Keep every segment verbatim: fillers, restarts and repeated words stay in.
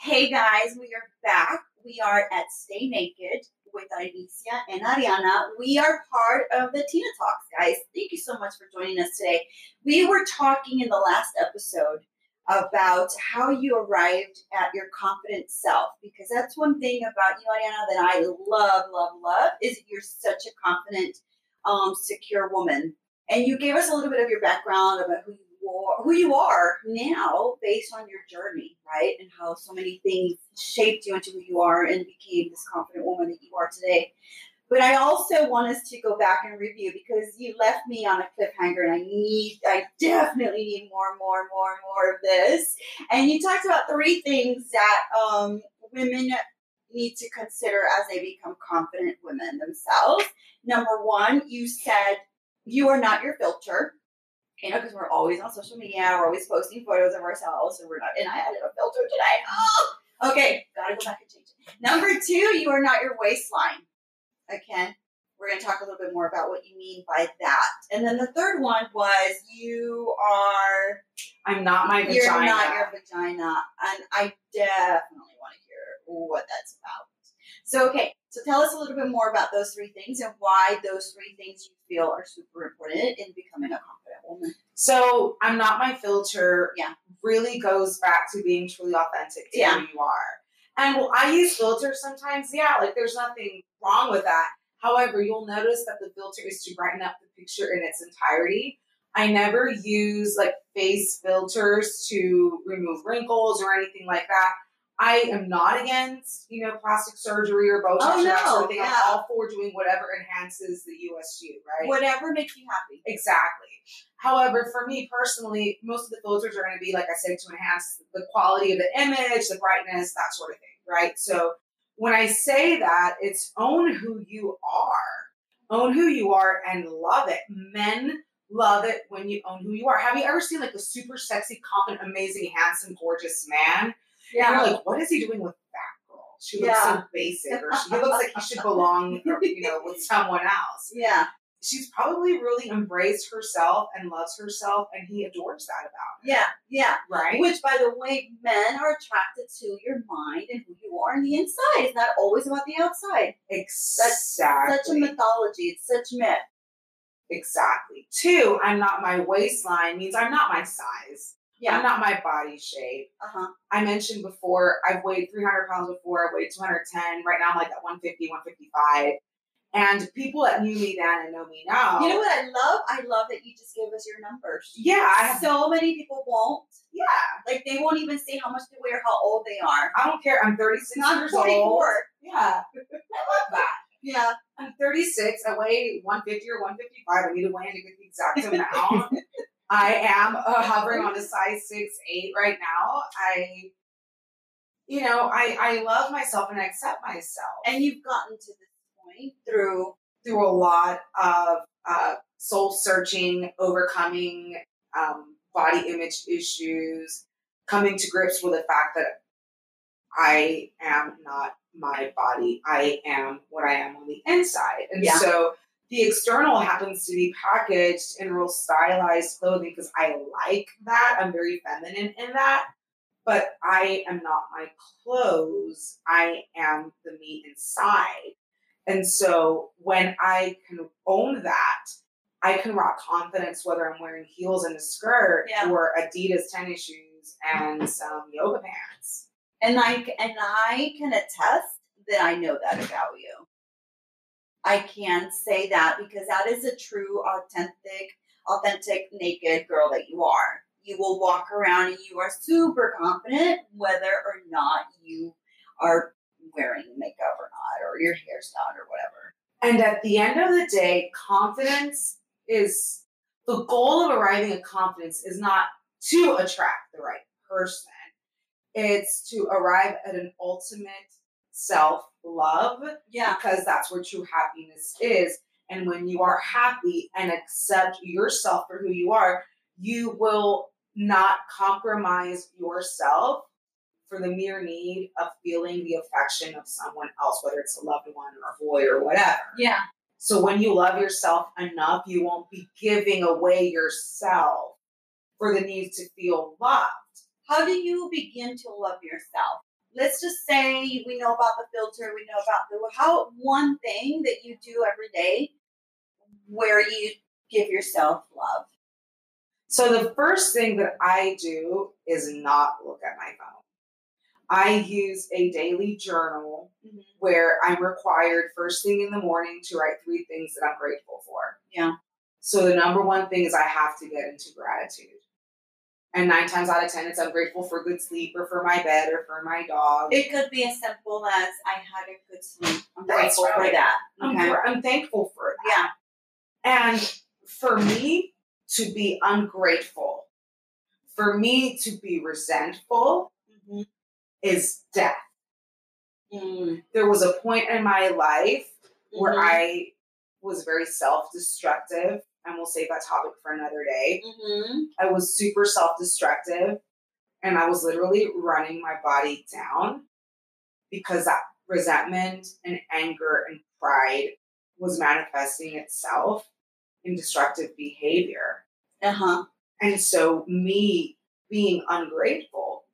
Hey guys, we are back. We are at Stay Naked with Alicia and Ariana. We are part of the Tina Talks, guys. Thank you so much for joining us today. We were talking in the last episode about how you arrived at your confident self, because that's one thing about you, Ariana, that I love, love, love, is that you're such a confident, um, secure woman. And you gave us a little bit of your background about who you who you are now based on your journey, right? And how so many things shaped you into who you are and became this confident woman that you are today. But I also want us to go back and review, because you left me on a cliffhanger and I need, I definitely need more, more, more, more of this. And you talked about three things that um, women need to consider as they become confident women themselves. Number one, you said you are not your filter. You know, because we're always on social media, we're always posting photos of ourselves, and we're not. And I added a filter today. Oh, okay, gotta go back and change it. Number two, you are not your waistline. Again, we're gonna talk a little bit more about what you mean by that. And then the third one was you are. I'm not my vagina. You're not your vagina, and I definitely want to hear what that's about. So, okay, so tell us a little bit more about those three things and why those three things you feel are super important in becoming a confident woman. So, I'm not my filter. Yeah, really goes back to being truly authentic to yeah. who you are. And well, I use filters sometimes. Yeah, like there's nothing wrong with that. However, you'll notice that the filter is to brighten up the picture in its entirety. I never use like face filters to remove wrinkles or anything like that. I am not against, you know, plastic surgery or Botox oh, no. or anything. Yeah. I'm all for doing whatever enhances the U S G, right? Whatever makes you happy. Exactly. However, for me personally, most of the filters are going to be, like I said, to enhance the quality of the image, the brightness, that sort of thing, right? So when I say that, it's own who you are. Own who you are and love it. Men love it when you own who you are. Have you ever seen like a super sexy, confident, amazing, handsome, gorgeous man? Yeah, and you're like, what is he doing with that girl? She looks yeah. so basic, or she looks like he should belong, or, you know, with someone else. Yeah, she's probably really embraced herself and loves herself, and he adores that about her. Yeah, yeah, right. Which, by the way, men are attracted to your mind and who you are on the inside. It's not always about the outside. Exactly. That's such a mythology. It's such myth. Exactly. Two, I'm not my waistline means I'm not my size. Yeah. I'm not my body shape. Uh-huh. I mentioned before, I've weighed three hundred pounds before, I weighed two hundred ten. Right now I'm like at one fifty, one fifty-five. And people that knew me then and know me now. You know what I love? I love that you just gave us your numbers. Yeah. I have, so many people won't. Yeah. Like they won't even say how much they weigh or how old they are. I don't care. I'm thirty-six years old. Yeah. I love that. Yeah. I'm thirty-six. I weigh one fifty or one fifty-five. I need to weigh in to get the exact amount. I am uh, hovering on a size six eight right now. I, you know, I, I love myself and I accept myself. And you've gotten to this point through through a lot of uh, soul searching, overcoming um, body image issues, coming to grips with the fact that I am not my body. I am what I am on the inside. And yeah. so the external happens to be packaged in real stylized clothing because I like that. I'm very feminine in that. But I am not my clothes. I am the me inside. And so when I can own that, I can rock confidence, whether I'm wearing heels and a skirt yeah. or Adidas tennis shoes and some yoga pants. And I, and I can attest that I know that about you. I can say that because that is a true, authentic, authentic, naked girl that you are. You will walk around and you are super confident whether or not you are wearing makeup or not, or your hair's done or whatever. And at the end of the day, confidence is, the goal of arriving at confidence is not to attract the right person. It's to arrive at an ultimate self-love, yeah, because that's where true happiness is. And when you are happy and accept yourself for who you are, you will not compromise yourself for the mere need of feeling the affection of someone else, whether it's a loved one or a boy or whatever. Yeah. So when you love yourself enough, you won't be giving away yourself for the need to feel loved. How do you begin to love yourself? let's just say we know about the filter, we know about the how one thing that you do every day where you give yourself love. So the first thing that I do is not look at my phone. I use a daily journal mm-hmm. where I'm required first thing in the morning to write three things that I'm grateful for. Yeah. So the number one thing is I have to get into gratitude. And nine times out of ten, it's I'm grateful for good sleep or for my bed or for my dog. It could be as simple as I had a good sleep. I'm That's grateful right. for that. Okay. I'm, I'm thankful for that. Yeah. And for me to be ungrateful, for me to be resentful, mm-hmm. is death. Mm. There was a point in my life mm-hmm. where I was very self-destructive, and we'll save that topic for another day. Mm-hmm. I was super self-destructive, and I was literally running my body down because that resentment and anger and pride was manifesting itself in destructive behavior. Uh-huh. And so me being ungrateful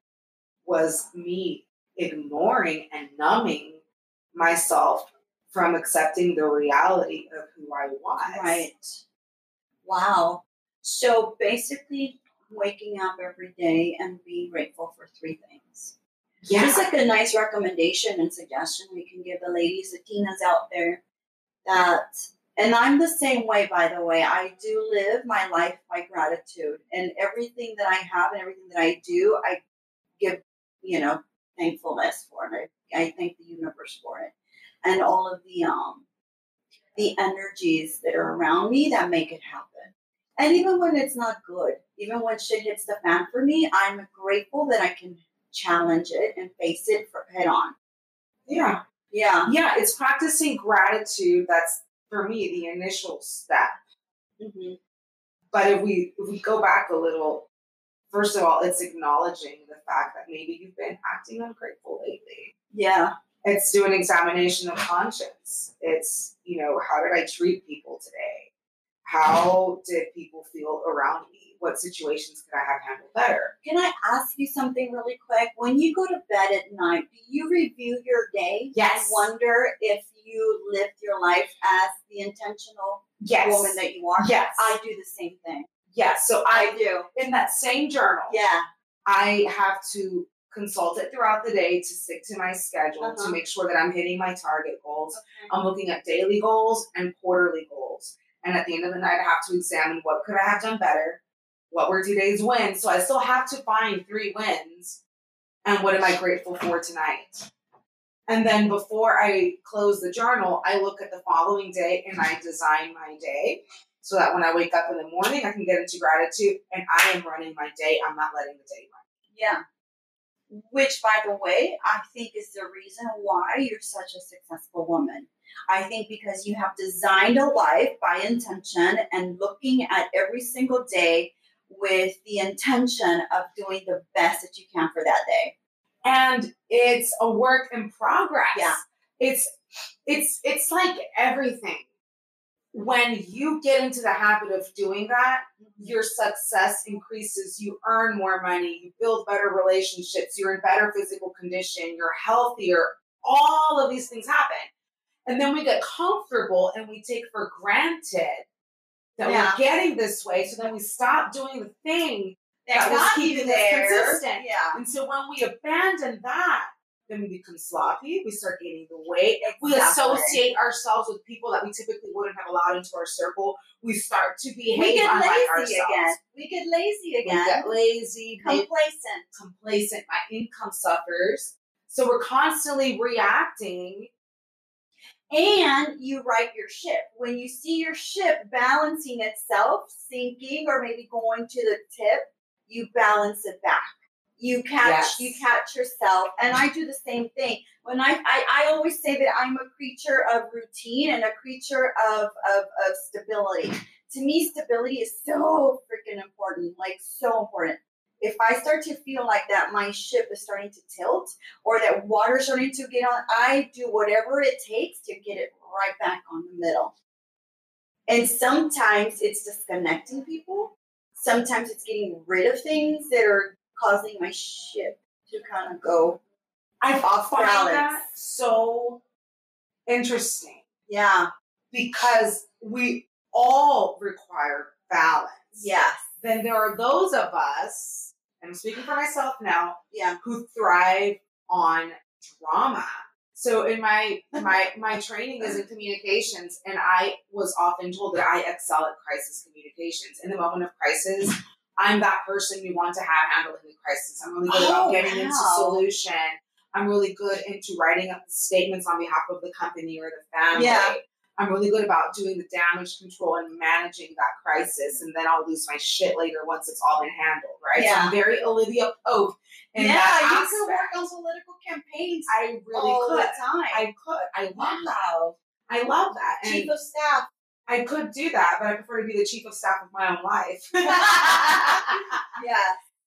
was me ignoring and numbing myself from accepting the reality of who I was. Right. Wow. So basically waking up every day and being grateful for three things. Yeah. Just like a nice recommendation and suggestion we can give the ladies, the Tinas out there that, and I'm the same way, by the way, I do live my life by gratitude, and everything that I have and everything that I do, I give, you know, thankfulness for it. I, I thank the universe for it. And all of the um the energies that are around me that make it happen. And even when it's not good, even when shit hits the fan for me, I'm grateful that I can challenge it and face it for, head on. Yeah. Yeah. Yeah, it's practicing gratitude. That's, for me, the initial step. Mm-hmm. But if we if we go back a little, first of all, it's acknowledging the fact that maybe you've been acting ungrateful lately. Yeah. It's do an examination of conscience. It's, you know, how did I treat people today? How did people feel around me? What situations could I have handled better? Can I ask you something really quick? When you go to bed at night, do you review your day? Yes. And wonder if you lived your life as the intentional yes. woman that you are? Yes. I do the same thing. Yes. So I, I do. In that same journal. Yeah. I have to consult it throughout the day to stick to my schedule, uh-huh. to make sure that I'm hitting my target goals. Okay. I'm looking at daily goals and quarterly goals. And at the end of the night, I have to examine what could I have done better? What were today's wins? So I still have to find three wins. And what am I grateful for tonight? And then before I close the journal, I look at the following day and I design my day so that when I wake up in the morning, I can get into gratitude and I am running my day. I'm not letting the day run. Yeah. Which, by the way, I think is the reason why you're such a successful woman. I think because you have designed a life by intention and looking at every single day with the intention of doing the best that you can for that day. And it's a work in progress. Yeah. It's, it's, it's like everything. When you get into the habit of doing that, your success increases, you earn more money, you build better relationships, you're in better physical condition, you're healthier, all of these things happen. And then we get comfortable and we take for granted that yeah. we're getting this way, so then we stop doing the thing that, that was keeping us consistent. Yeah. And so when we abandon that, then we become sloppy, we start gaining the weight, we exactly. associate ourselves with people that we typically wouldn't have allowed into our circle. We start to behave we get unlike lazy ourselves. Again. We get lazy again. We get lazy. Complacent. Complacent. My income suffers. So we're constantly reacting. And you right your ship. When you see your ship balancing itself, sinking, or maybe going to the tip, you balance it back. You catch, yes. you catch yourself. And I do the same thing. When I, I, I always say that I'm a creature of routine and a creature of, of, of stability. To me, stability is so freaking important, like so important. If I start to feel like that my ship is starting to tilt or that water's starting to get on, I do whatever it takes to get it right back on the middle. And sometimes it's disconnecting people. Sometimes it's getting rid of things that are causing my ship to kind of go. I find that so interesting. Yeah. Because we all require balance. Yes. Then there are those of us, and I'm speaking for myself now, yeah, who thrive on drama. So in my my my training is in communications, and I was often told that I excel at crisis communications. In the moment of crisis, I'm that person you want to have handling the crisis. I'm really good oh, about getting wow. into solution. I'm really good into writing up statements on behalf of the company or the family. Yeah. I'm really good about doing the damage control and managing that crisis, and then I'll lose my shit later once it's all been handled, right? Yeah. So I'm very Olivia Pope. In yeah, that you could work those political campaigns. I really all could. The time. I could. I love wow. that. I love that. And chief of staff. I could do that, but I prefer to be the chief of staff of my own life. yeah.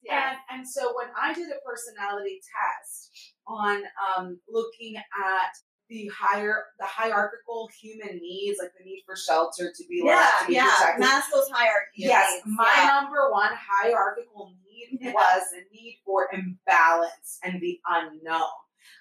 yeah. And, and so when I did a personality test on um, looking at the higher, the hierarchical human needs, like the need for shelter, to be loved, yeah, to be yeah. protected. Maslow's hierarchy. Yes, needs. my yeah. number one hierarchical need was the need for imbalance and the unknown.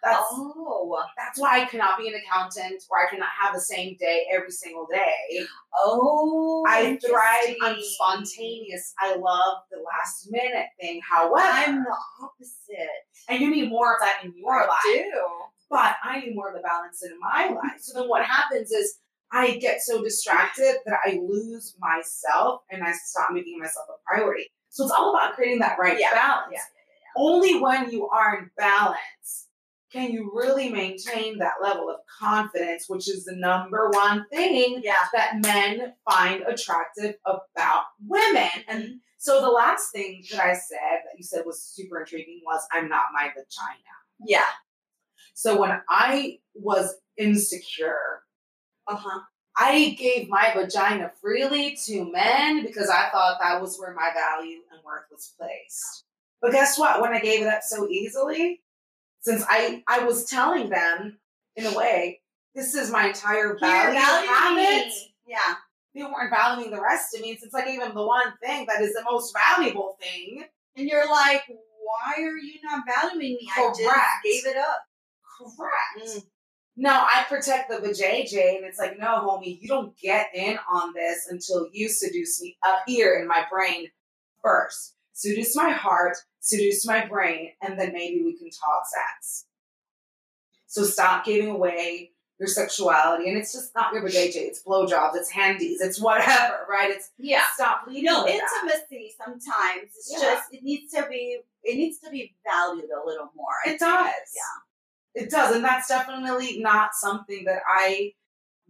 That's oh. that's why I cannot be an accountant, or I cannot have the same day every single day. Oh, I thrive. I'm spontaneous. I love the last minute thing. However, I'm the opposite, and you need more of that in your I life. I do. But I need more of the balance in my life. So then what happens is I get so distracted that I lose myself and I stop making myself a priority. So it's all about creating that right yeah. balance. Yeah. Yeah. Only when you are in balance can you really maintain that level of confidence, which is the number one thing yeah. that men find attractive about women. And so the last thing that I said that you said was super intriguing was, I'm not my vagina. Yeah. So when I was insecure, uh-huh. I gave my vagina freely to men because I thought that was where my value and worth was placed. But guess what? When I gave it up so easily, since I, I was telling them, in a way, this is my entire value habit. Yeah. They weren't valuing the rest of me, since I gave them the one thing that is the most valuable thing. And you're like, why are you not valuing me? Correct. I just gave it up. Correct. Mm. Now I protect the vajayjay, and it's like, no, homie, you don't get in on this until you seduce me up here in my brain first. Seduce my heart, seduce my brain, and then maybe we can talk sex. So stop giving away your sexuality, and it's just not your vajayjay. It's blowjobs, it's handies, it's whatever, right? It's yeah. Stop leading. No with intimacy. That. Sometimes it's yeah. just it needs to be it needs to be valued a little more. It, it does. Yeah. It does, and that's definitely not something that I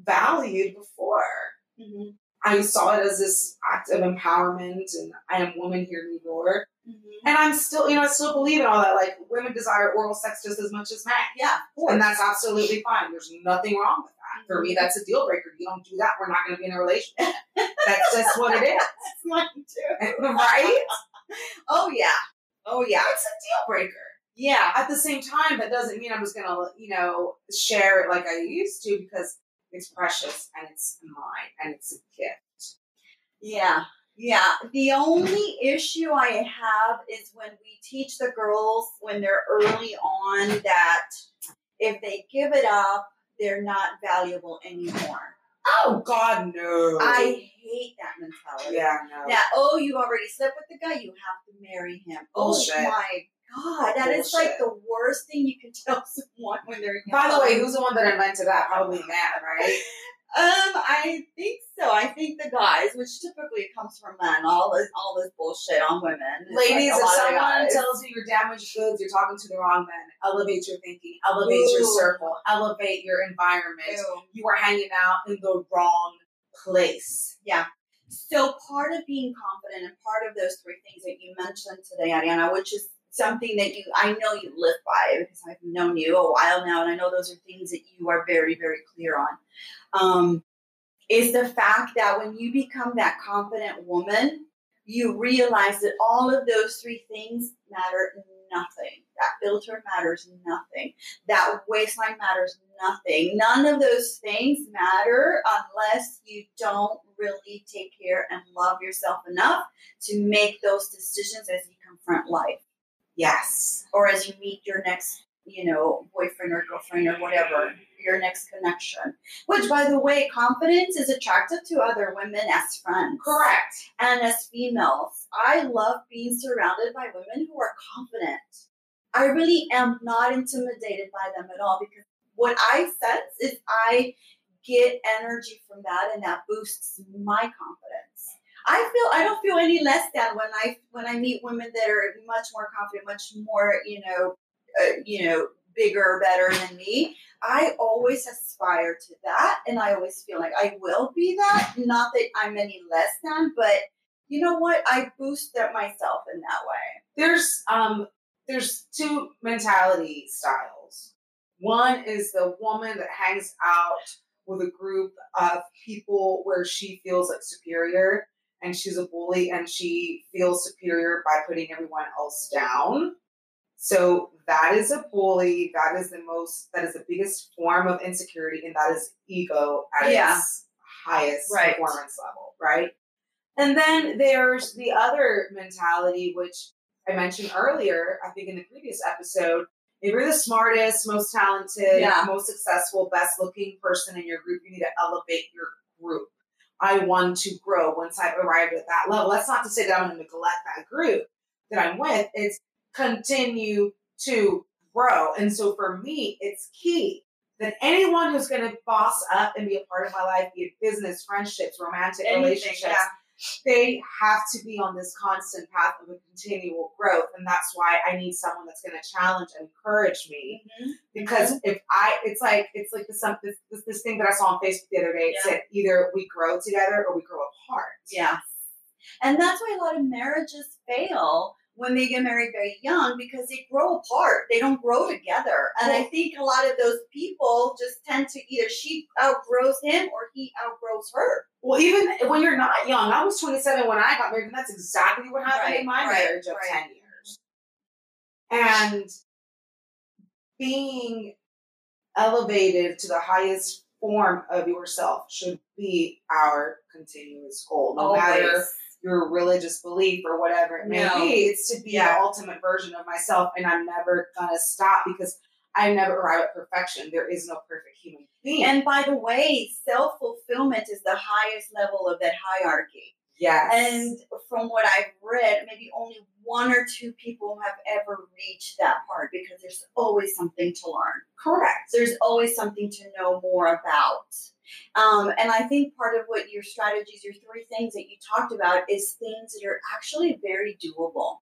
valued before. Mm-hmm. I saw it as this act of empowerment, and I am woman here in New York. Mm-hmm. And I'm still, you know, I still believe in all that. Like, women desire oral sex just as much as men. Yeah, of course. And that's absolutely fine. There's nothing wrong with that. Mm-hmm. For me, that's a deal breaker. If you don't do that, we're not going to be in a relationship. That's just what it is. That's mine too. Right? Oh, yeah. Oh, yeah. It's a deal breaker. Yeah. At the same time, that doesn't mean I'm just going to, you know, share it like I used to, because it's precious and it's mine and it's a gift. Yeah. Yeah. The only issue I have is when we teach the girls when they're early on that if they give it up, they're not valuable anymore. Oh, God, no. I hate that mentality. Yeah, no. That, oh, you already slept with the guy. You have to marry him. Bullshit. Oh, my God, that Bullshit. Is like the worst thing you can tell someone when they're young. By the way, who's the one that invented that? Probably man, right? um, I think so. I think the guys, which typically comes from men, all this, all this bullshit on women. Ladies, like if someone tells you you're damaged goods, you're talking to the wrong men. Elevate your thinking. Elevate Ooh. Your circle. Elevate your environment. Ew. You are hanging out in the wrong place. Yeah. So part of being confident and part of those three things that you mentioned today, Ariana, which is something that you, I know you live by because I've known you a while now, and I know those are things that you are very, very clear on, um, is the fact that when you become that confident woman, you realize that all of those three things matter nothing. That filter matters nothing. That waistline matters nothing. None of those things matter unless you don't really take care and love yourself enough to make those decisions as you confront life. Yes. Or as you meet your next you know, boyfriend or girlfriend or whatever, your next connection. Which, by the way, confidence is attractive to other women as friends. Correct. And as females, I love being surrounded by women who are confident. I really am not intimidated by them at all, because what I sense is I get energy from that, and that boosts my confidence. I feel I don't feel any less than when I when I meet women that are much more confident, much more, you know, uh, you know, bigger or better than me. I always aspire to that, and I always feel like I will be that. Not that I'm any less than, but you know what? I boost that myself in that way. There's um there's two mentality styles. One is the woman that hangs out with a group of people where she feels like superior, and she's a bully, and she feels superior by putting everyone else down. So that is a bully. That is the most, that is the biggest form of insecurity, and that is ego at yeah. its highest right. performance level, right? And then there's the other mentality, which I mentioned earlier, I think in the previous episode. If you're the smartest, most talented, yeah. most successful, best looking person in your group, you need to elevate your group. I want to grow once I've arrived at that level. That's not to say that I'm going to neglect that group that I'm with. It's continue to grow. And so for me, it's key that anyone who's going to boss up and be a part of my life, be it business, friendships, romantic Anything, relationships, yeah. they have to be on this constant path of a continual growth. And that's why I need someone that's going to challenge and encourage me. Mm-hmm. Because mm-hmm. if I, it's like, it's like this, this, this thing that I saw on Facebook the other day, it yeah. said either we grow together or we grow apart. Yeah. And that's why a lot of marriages fail when they get married very young, because they grow apart. They don't grow together. And I think a lot of those people just tend to either she outgrows him or he outgrows her. Well, even when you're not young, I was twenty-seven when I got married, and that's exactly what happened right, in my right, marriage of right. ten years. And being elevated to the highest form of yourself should be our continuous goal, no Always. matter your religious belief or whatever it may no. be. It's to be yeah. the ultimate version of myself, and I'm never gonna stop, because I never arrive at perfection. There is no perfect human being. And by the way, self-fulfillment is the highest level of that hierarchy. Yes. And from what I've read, maybe only one or two people have ever reached that part, because there's always something to learn. Correct. There's always something to know more about. Um, and I think part of what your strategies, your three things that you talked about, is things that are actually very doable.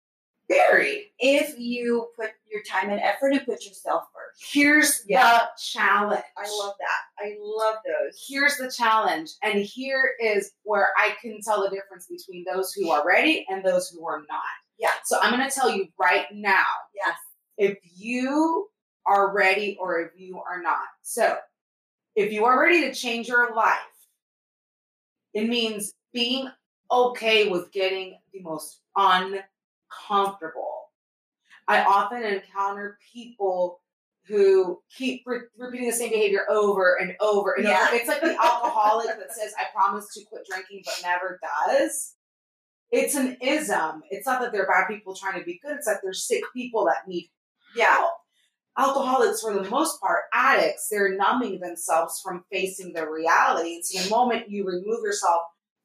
Very. If you put your time and effort and put yourself first. Here's yeah. the challenge. I love that. I love those. Here's the challenge. And here is where I can tell the difference between those who are ready and those who are not. Yeah. So I'm going to tell you right now. Yes. If you are ready or if you are not. So if you are ready to change your life, it means being okay with getting the most un comfortable. I often encounter people who keep re- repeating the same behavior over and over and yeah. over. It's like the alcoholic that says, I promise to quit drinking, but never does. It's an ism. It's not that they're bad people trying to be good. It's that they're sick people that need yeah. help. Alcoholics, for the most part, addicts, they're numbing themselves from facing their reality. And so the moment you remove yourself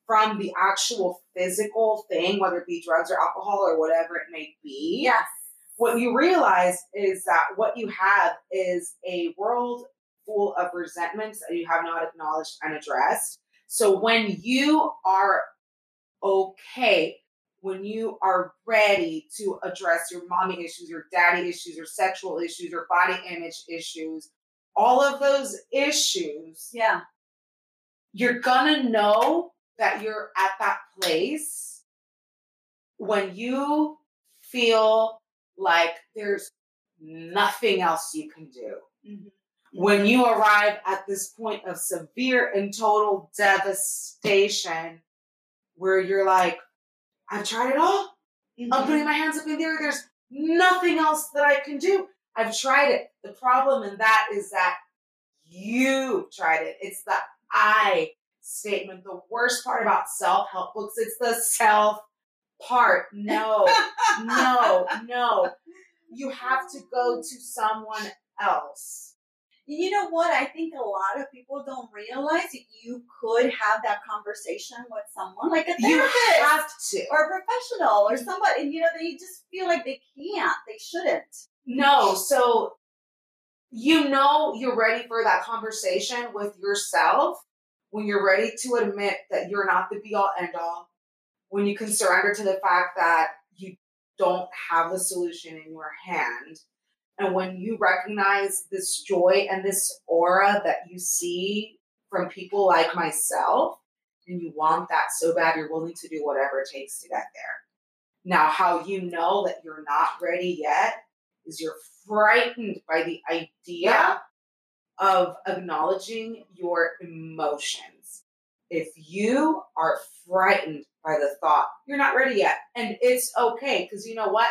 from the actual physical thing, whether it be drugs or alcohol or whatever it may be, yes. what you realize is that what you have is a world full of resentments that you have not acknowledged and addressed. So when you are okay, when you are ready to address your mommy issues, your daddy issues, your sexual issues, your body image issues, all of those issues, yeah, you're gonna know that you're at that place when you feel like there's nothing else you can do. Mm-hmm. When you arrive at this point of severe and total devastation where you're like, I've tried it all. Mm-hmm. I'm putting my hands up in the air. There's nothing else that I can do. I've tried it. The problem in that is that you tried it. It's the I statement. The worst part about self-help books, it's the self part. No, no, no. you have to go to someone else. You know what? I think a lot of people don't realize that you could have that conversation with someone, like a therapist. You have to. Or a professional or somebody. You know, they just feel like they can't. They shouldn't. No. So you know you're ready for that conversation with yourself when you're ready to admit that you're not the be-all, end-all, when you can surrender to the fact that you don't have the solution in your hand. And when you recognize this joy and this aura that you see from people like myself, and you want that so bad, you're willing to do whatever it takes to get there. Now, how you know that you're not ready yet is you're frightened by the idea of acknowledging your emotions. If you are frightened by the thought, you're not ready yet. And it's okay, because you know what?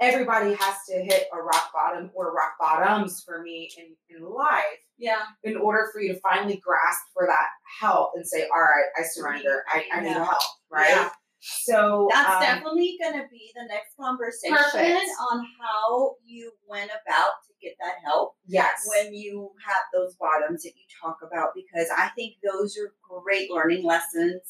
Everybody has to hit a rock bottom or rock bottoms for me in, in life. Yeah. In order for you to finally grasp for that help and say, all right, I surrender. I, I need yeah. help. Right. Yeah. So that's um, definitely going to be the next conversation perfect. on how you went about to get that help. Yes. When you have those bottoms that you talk about, because I think those are great learning lessons.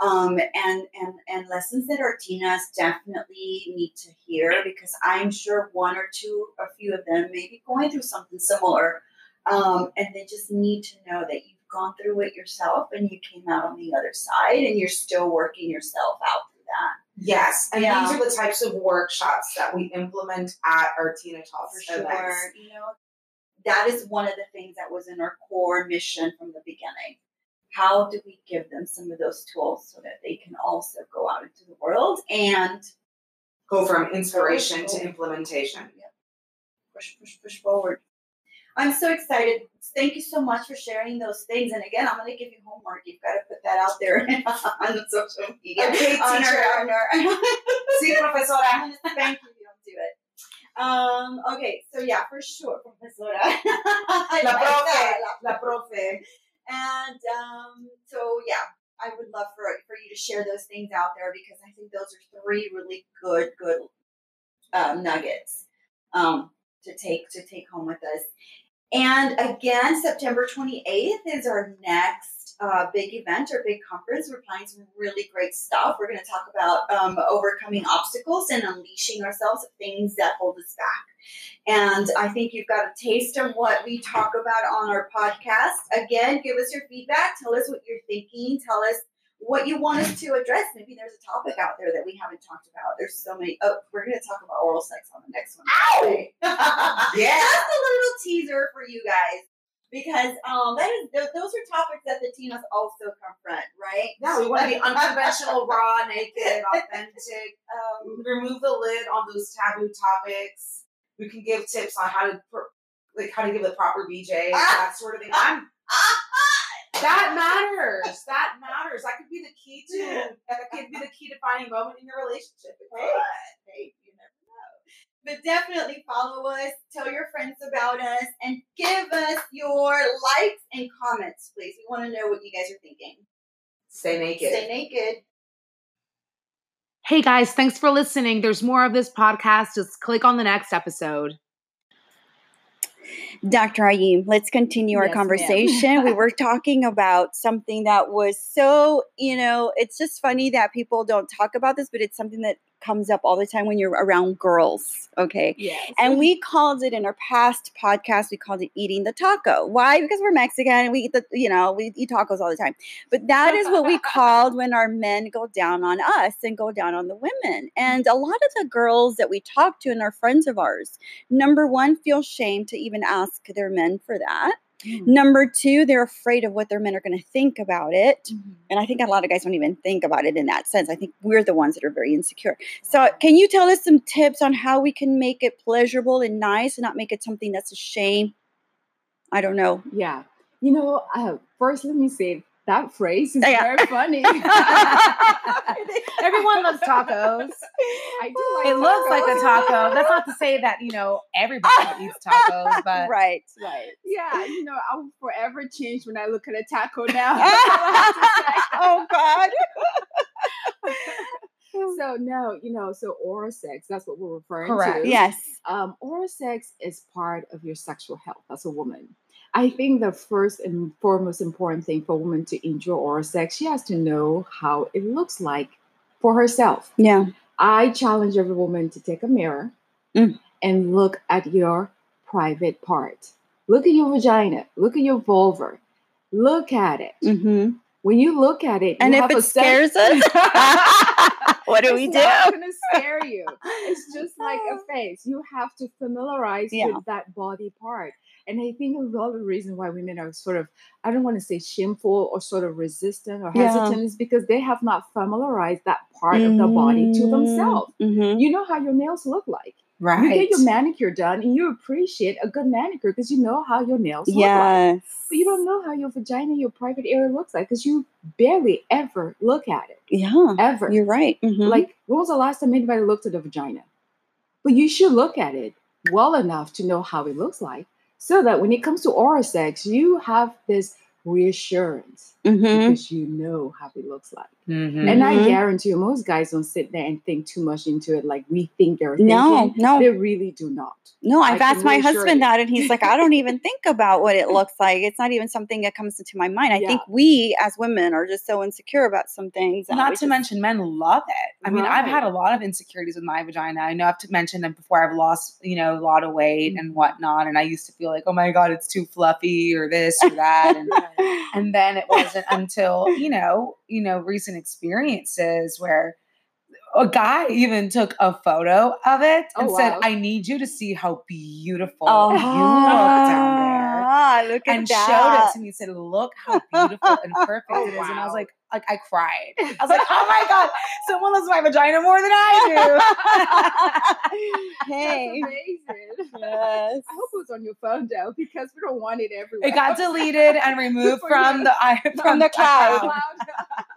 Um, and, and, and lessons that our Tinas definitely need to hear, because I'm sure one or two, a few of them may be going through something similar. Um, and they just need to know that you've gone through it yourself and you came out on the other side and you're still working yourself out through that. Yes. And yeah. these are the types of workshops that we implement at our Tina Talks for events. Sure. You know, that is one of the things that was in our core mission from the beginning. How do we give them some of those tools so that they can also go out into the world and go from inspiration to implementation? Yep. Push, push, push forward. I'm so excited. Thank you so much for sharing those things. And again, I'm going to give you homework. You've got to put that out there on the social media. Okay, teacher. On our, on our, See, professora. Thank you. You don't do it. Um, okay, so yeah, for sure, professora. La profe. La, la profe. And um, so, yeah, I would love for for you to share those things out there, because I think those are three really good, good uh, nuggets um, to take to take home with us. And again, September twenty-eighth is our next uh, big event or big conference. We're planning some really great stuff. We're going to talk about um, overcoming obstacles and unleashing ourselves of things that hold us back. And I think you've got a taste of what we talk about on our podcast. Again, give us your feedback. Tell us what you're thinking. Tell us what you want us to address. Maybe there's a topic out there that we haven't talked about. There's so many. Oh, we're going to talk about oral sex on the next one. Ow! Yeah. That's a little teaser for you guys, because um, that is, th- those are topics that the Tinas also confront, right? Yeah, we want to be unconventional, raw, naked, authentic. Um, remove the lid on those taboo topics. We can give tips on how to, like, how to give the proper B J, ah, that sort of thing. Ah, I'm, ah, ah, that matters. That matters. That could be the key to. That could be the key defining moment in your relationship. Hey, hey, you never know. But definitely follow us. Tell your friends about us, and give us your likes and comments, please. We want to know what you guys are thinking. Stay naked. Stay naked. Hey guys, thanks for listening. There's more of this podcast. Just click on the next episode. Doctor Ayim, let's continue our yes, conversation. We were talking about something that was so, you know, it's just funny that people don't talk about this, but it's something that comes up all the time when you're around girls, okay? Yes. And we called it in our past podcast, we called it eating the taco. Why? Because we're Mexican and we eat the, you know, we eat tacos all the time. But that is what we called when our men go down on us and go down on the women. And a lot of the girls that we talk to and are friends of ours, number one, feel shame to even ask their men for that. Mm-hmm. Number two, they're afraid of what their men are going to think about it. Mm-hmm. And I think a lot of guys don't even think about it in that sense. I think we're the ones that are very insecure. So can you tell us some tips on how we can make it pleasurable and nice and not make it something that's a shame? I don't know. Yeah. You know, uh, first let me say that phrase is yeah. very funny. Everyone loves tacos. I do like it tacos. Looks like a taco. That's not to say that, you know, everybody eats tacos, but right, right. Yeah, you know, I will forever change when I look at a taco now. Oh God. So no, you know, so oral sex, that's what we're referring Correct. To. Yes. Um, oral sex is part of your sexual health as a woman. I think the first and foremost important thing for a woman to enjoy oral sex, she has to know how it looks like for herself. Yeah. I challenge every woman to take a mirror mm. and look at your private part. Look at your vagina. Look at your vulva. Look at it. Mm-hmm. When you look at it, and you if have it a scares sense- us, what do it's we do? It's not going to scare you. It's just like a face. You have to familiarize yeah. with that body part. And I think another reason why women are sort of, I don't want to say shameful or sort of resistant or hesitant yeah. is because they have not familiarized that part mm-hmm. of the body to themselves. Mm-hmm. You know how your nails look like. Right. You get your manicure done and you appreciate a good manicure because you know how your nails yes. look like. But you don't know how your vagina, your private area looks like because you barely ever look at it. Yeah. Ever. You're right. Mm-hmm. Like, when was the last time anybody looked at a vagina? But you should look at it well enough to know how it looks like so that when it comes to oral sex, you have this reassurance mm-hmm. because you know how it looks like. Mm-hmm. And I guarantee you, most guys don't sit there and think too much into it like we think they're thinking. No, no. They really do not. No, I've asked my husband that and he's like, I don't even think about what it looks like. It's not even something that comes into my mind. I yeah. think we as women are just so insecure about some things. Not to just... mention men love it. I right. mean, I've had a lot of insecurities with my vagina. I know I've mentioned it before. I've lost, you know, a lot of weight mm-hmm. and whatnot. And I used to feel like, oh my God, it's too fluffy or this or that. And, and then it wasn't until, you know, you know, recent experiences where a guy even took a photo of it and oh, wow. said, I need you to see how beautiful oh, you look down there. Ah, look at and that. Showed it to me and said, look how beautiful and perfect oh, it is. Wow. And I was like, like I cried. I was like, oh my God, someone loves my vagina more than I do. Hey. That's amazing. Yes. I hope it was on your phone though, because we don't want it everywhere. It got deleted and removed from the from the cloud.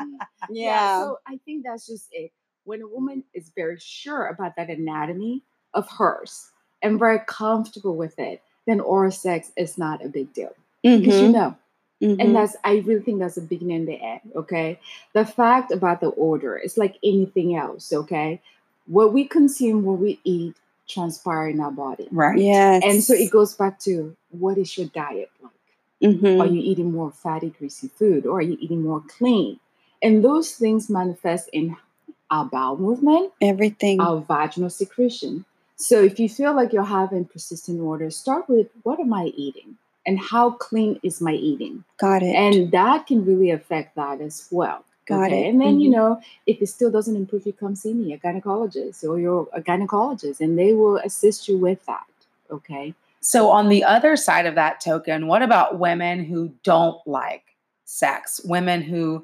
yeah. yeah. So I think that's just it. When a woman is very sure about that anatomy of hers and very comfortable with it, then oral sex is not a big deal. Mm-hmm. Because you know. Mm-hmm. And that's, I really think that's the beginning and the end, okay? The fact about the odor is like anything else, okay? What we consume, what we eat, transpire in our body. Right. Yes. And so it goes back to, what is your diet like? Mm-hmm. Are you eating more fatty, greasy food? Or are you eating more clean? And those things manifest in our bowel movement. Everything. Our vaginal secretion. So if you feel like you're having persistent odor, start with, what am I eating? And how clean is my eating? Got it. And that can really affect that as well. Got okay? it. And then, mm-hmm. you know, if it still doesn't improve, you come see me, a gynecologist or your a gynecologist, and they will assist you with that. Okay. So on the other side of that token, what about women who don't like sex? Women who,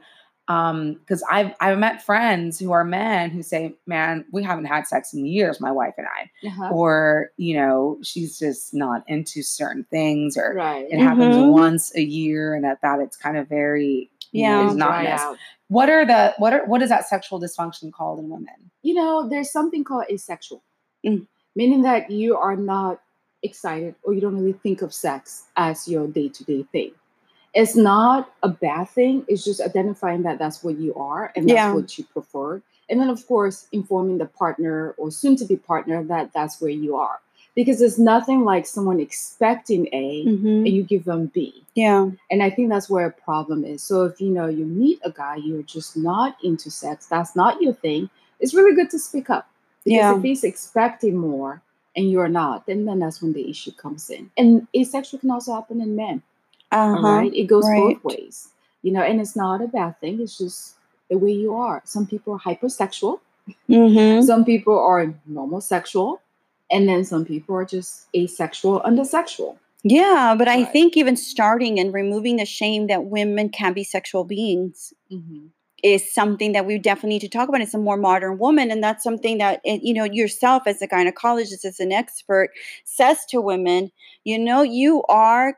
um, because I've, I've met friends who are men who say, man, we haven't had sex in years, my wife and I, uh-huh. or, you know, she's just not into certain things or right. it mm-hmm. happens once a year. And at that, it's kind of very, yeah, you know, not what are the, what are, what is that sexual dysfunction called in women? You know, there's something called asexual, mm. meaning that you are not excited or you don't really think of sex as your day-to-day thing. It's not a bad thing. It's just identifying that that's what you are and that's yeah. what you prefer. And then, of course, informing the partner or soon-to-be partner that that's where you are. Because there's nothing like someone expecting A mm-hmm. and you give them B. Yeah. And I think that's where a problem is. So if, you know, you meet a guy, you're just not into sex, that's not your thing, it's really good to speak up. Because yeah. if he's expecting more and you're not, then, then that's when the issue comes in. And asexual can also happen in men. Uh-huh. All right, it goes right. both ways, you know, and it's not a bad thing. It's just the way you are. Some people are hypersexual, mm-hmm. some people are normal sexual, and then some people are just asexual, undersexual. Yeah, but right. I think even starting and removing the shame that women can be sexual beings mm-hmm. is something that we definitely need to talk about. It's a more modern woman, and that's something that you know yourself as a gynecologist, as an expert, says to women. You know, you are.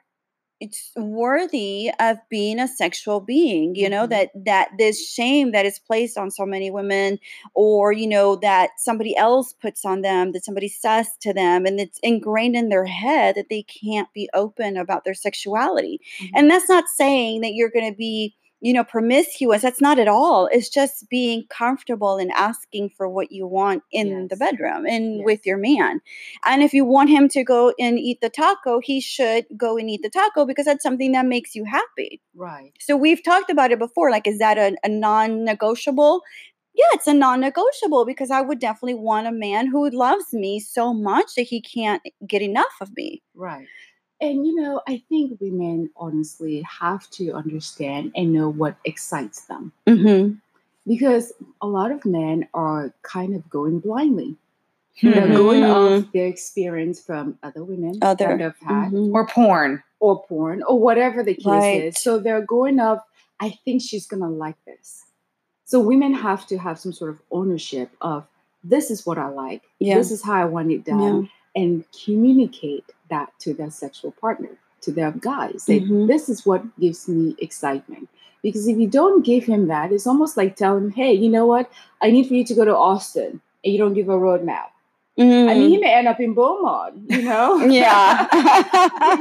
It's worthy of being a sexual being, you know, mm-hmm. that, that this shame that is placed on so many women or, you know, that somebody else puts on them, that somebody says to them, and it's ingrained in their head that they can't be open about their sexuality. Mm-hmm. And that's not saying that you're going to be you know, promiscuous. That's not at all. It's just being comfortable and asking for what you want in yes. the bedroom and yes. with your man. And if you want him to go and eat the taco, he should go and eat the taco because that's something that makes you happy. Right. So we've talked about it before. Like, is that a, a non-negotiable? Yeah, it's a non-negotiable because I would definitely want a man who loves me so much that he can't get enough of me. Right. And, you know, I think women honestly have to understand and know what excites them. Mm-hmm. Because a lot of men are kind of going blindly. Mm-hmm. They're going off their experience from other women other. that they've had. Mm-hmm. Or porn. Or porn or whatever the case right. is. So they're going off, I think she's going to like this. So women have to have some sort of ownership of this is what I like. Yeah. This is how I want it done. Yeah. And communicate that to their sexual partner, to their guys. Say, mm-hmm. this is what gives me excitement. Because if you don't give him that, it's almost like telling him, hey, you know what? I need for you to go to Austin. And you don't give a roadmap. Mm-hmm. I mean, he may end up in Beaumont, you know? Yeah.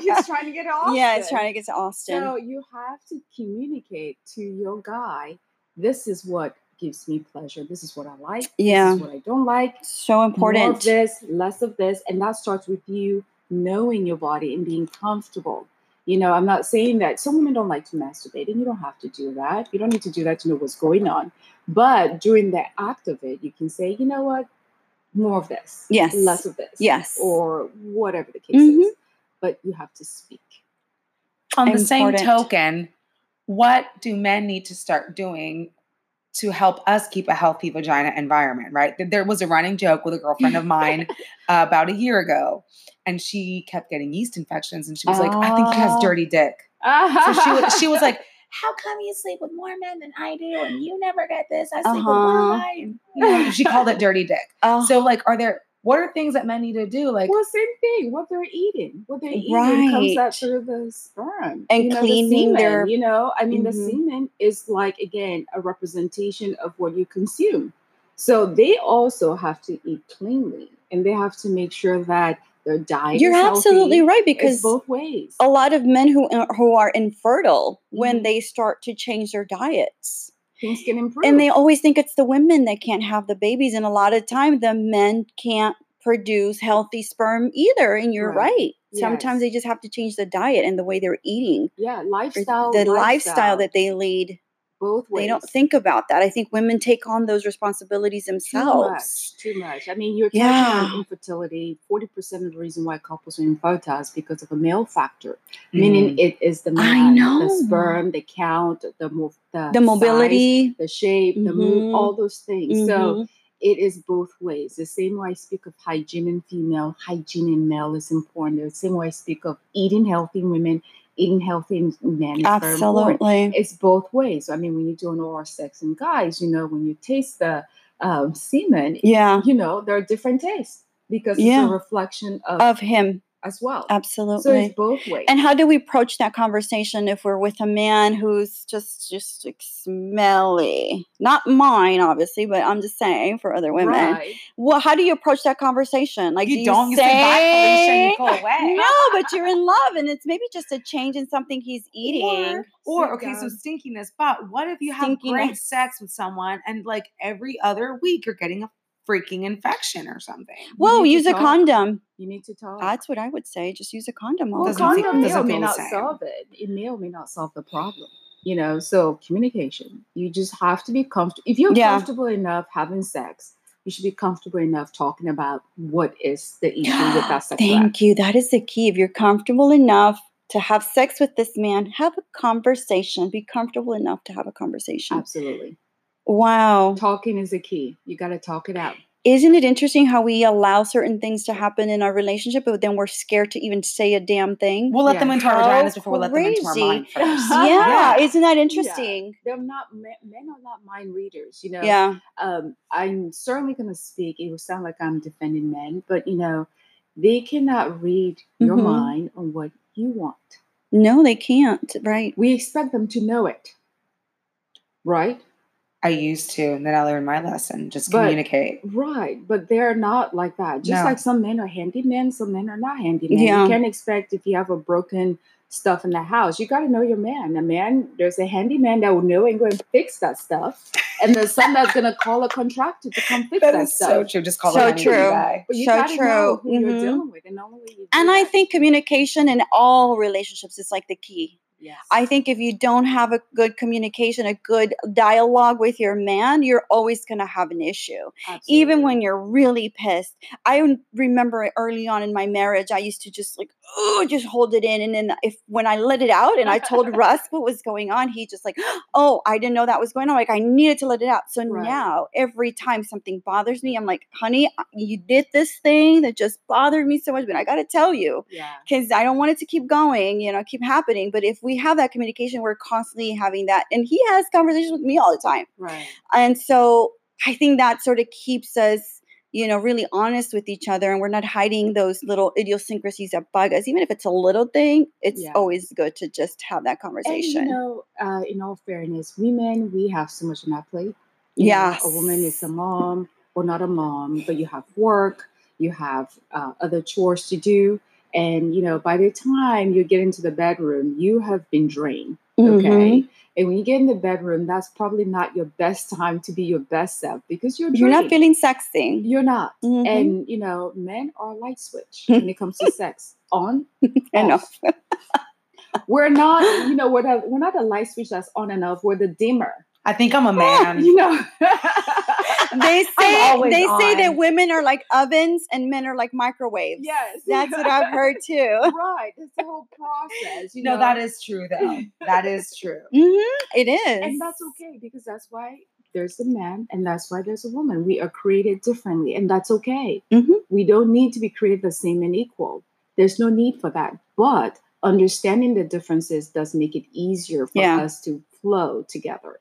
He's trying to get to Austin. Yeah, he's trying to get to Austin. So you have to communicate to your guy, this is what gives me pleasure. This is what I like. Yeah. This is what I don't like. So important. More of this, less of this. And that starts with you knowing your body and being comfortable. You know, I'm not saying that some women don't like to masturbate and you don't have to do that. You don't need to do that to know what's going on. But during the act of it, you can say, you know what? More of this. Yes. Less of this. Yes. Or whatever the case mm-hmm. is. But you have to speak. On the same token, what do men need to start doing to help us keep a healthy vagina environment, right? There was a running joke with a girlfriend of mine uh, about a year ago, and she kept getting yeast infections, and she was oh. like, I think he has dirty dick. Uh-huh. So she was, she was like, how come you sleep with more men than I do, and you never get this? I sleep uh-huh. with more men. She called it dirty dick. Uh-huh. So, like, are there... What are things that men need to do? Like, well, same thing. What they're eating, what they're eating right. comes out through the sperm and you know, cleaning the semen, their. You know, I mean, mm-hmm. the semen is like again a representation of what you consume. So they also have to eat cleanly, and they have to make sure that their diet. You're is absolutely right because it's both ways. A lot of men who who are infertile mm-hmm. when they start to change their diets. Things can improve. And they always think it's the women that can't have the babies. And a lot of time, the men can't produce healthy sperm either. And you're right. right. Yes. Sometimes they just have to change the diet and the way they're eating. Yeah, lifestyle. The lifestyle, lifestyle that they lead. Both ways. They don't think about that. I think women take on those responsibilities themselves. Too much. Too much. I mean, you're talking yeah. about infertility. forty percent of the reason why couples are infertile is because of a male factor, mm. meaning it is the man, the sperm, the count, the move, the, the mobility, size, the shape, mm-hmm. the move, all those things. Mm-hmm. So it is both ways. The same way I speak of hygiene in female, hygiene in male is important. The same way I speak of eating healthy women. Eating healthy and men. Absolutely. It's both ways. I mean, when you do an oral sex and guys, you know, when you taste the um, semen, yeah. you know, there are different tastes because yeah. it's a reflection of, of him as well. Absolutely. So it's both ways. And how do we approach that conversation if we're with a man who's just, just like smelly? Not mine, obviously, but I'm just saying for other women. Right. Well, how do you approach that conversation? Like, you do you don't say, you go away. No, but you're in love and it's maybe just a change in something he's eating. Or, or okay, so stinkiness, but what if you have stinkiness. Great sex with someone and like every other week you're getting a freaking infection or something. Whoa, use a condom. You need to talk. That's what I would say. Just use a condom. Well, condom may or may not solve it. It may or may not solve the problem. You know, so communication. You just have to be comfortable. If you're yeah. comfortable enough having sex, you should be comfortable enough talking about what is the issue with that sex. Thank life. You. That is the key. If you're comfortable enough to have sex with this man, have a conversation. Be comfortable enough to have a conversation. Absolutely. Wow. Talking is a key. You got to talk it out. Isn't it interesting how we allow certain things to happen in our relationship, but then we're scared to even say a damn thing? We'll let yeah. them into our vaginas before we let them into our mind first. yeah. yeah. Isn't that interesting? Yeah. They're not men, men are not mind readers, you know? Yeah. Um, I'm certainly going to speak. It will sound like I'm defending men, but you know, they cannot read mm-hmm. your mind on what you want. No, they can't. Right. We expect them to know it. Right. I I used to, and then I learned my lesson. Just but, communicate. Right. But they're not like that. Just no. Like some men are handy men, some men are not handy men. Yeah. You can't expect if you have a broken stuff in the house. You got to know your man. A man, there's a handyman that will know and go and fix that stuff. And there's some that's going to call a contractor to come fix that, that stuff. That's so true. Just call so a handyman guy. But you so got to know who mm-hmm. you're dealing with. And, only you and I think communication in all relationships is like the key. Yes. I think if you don't have a good communication, a good dialogue with your man, you're always going to have an issue. Absolutely. Even when you're really pissed. I remember early on in my marriage, I used to just like, oh, just hold it in. And then if when I let it out and I told Russ what was going on, he just like, oh, I didn't know that was going on. Like I needed to let it out. So right. Now every time something bothers me, I'm like, honey, you did this thing that just bothered me so much, but I got to tell you because yeah. I don't want it to keep going, you know, keep happening. But if we We have that communication, we're constantly having that, and he has conversations with me all the time, right? And so I think that sort of keeps us, you know, really honest with each other, and we're not hiding those little idiosyncrasies that bug us. Even if it's a little thing, it's yeah. always good to just have that conversation. And, you know, uh, in all fairness, women, we have so much on our plate. Yeah, a woman is a mom, or well, not a mom, but you have work, you have uh, other chores to do. And, you know, by the time you get into the bedroom, you have been drained, okay? Mm-hmm. And when you get in the bedroom, that's probably not your best time to be your best self because you're drained. You're not feeling sexy. You're not. Mm-hmm. And, you know, men are light switch when it comes to sex. On and off. We're not, you know, we're not, we're not a light switch that's on and off. We're the dimmer. I think I'm a man. You know. They say they on. say that women are like ovens and men are like microwaves. Yes. That's what I've heard too. Right. It's the whole process. You no, know? That is true though. That is true. Mm-hmm. It is. And that's okay because that's why there's a man and that's why there's a woman. We are created differently and that's okay. Mm-hmm. We don't need to be created the same and equal. There's no need for that. But understanding the differences does make it easier for yeah. us to flow together.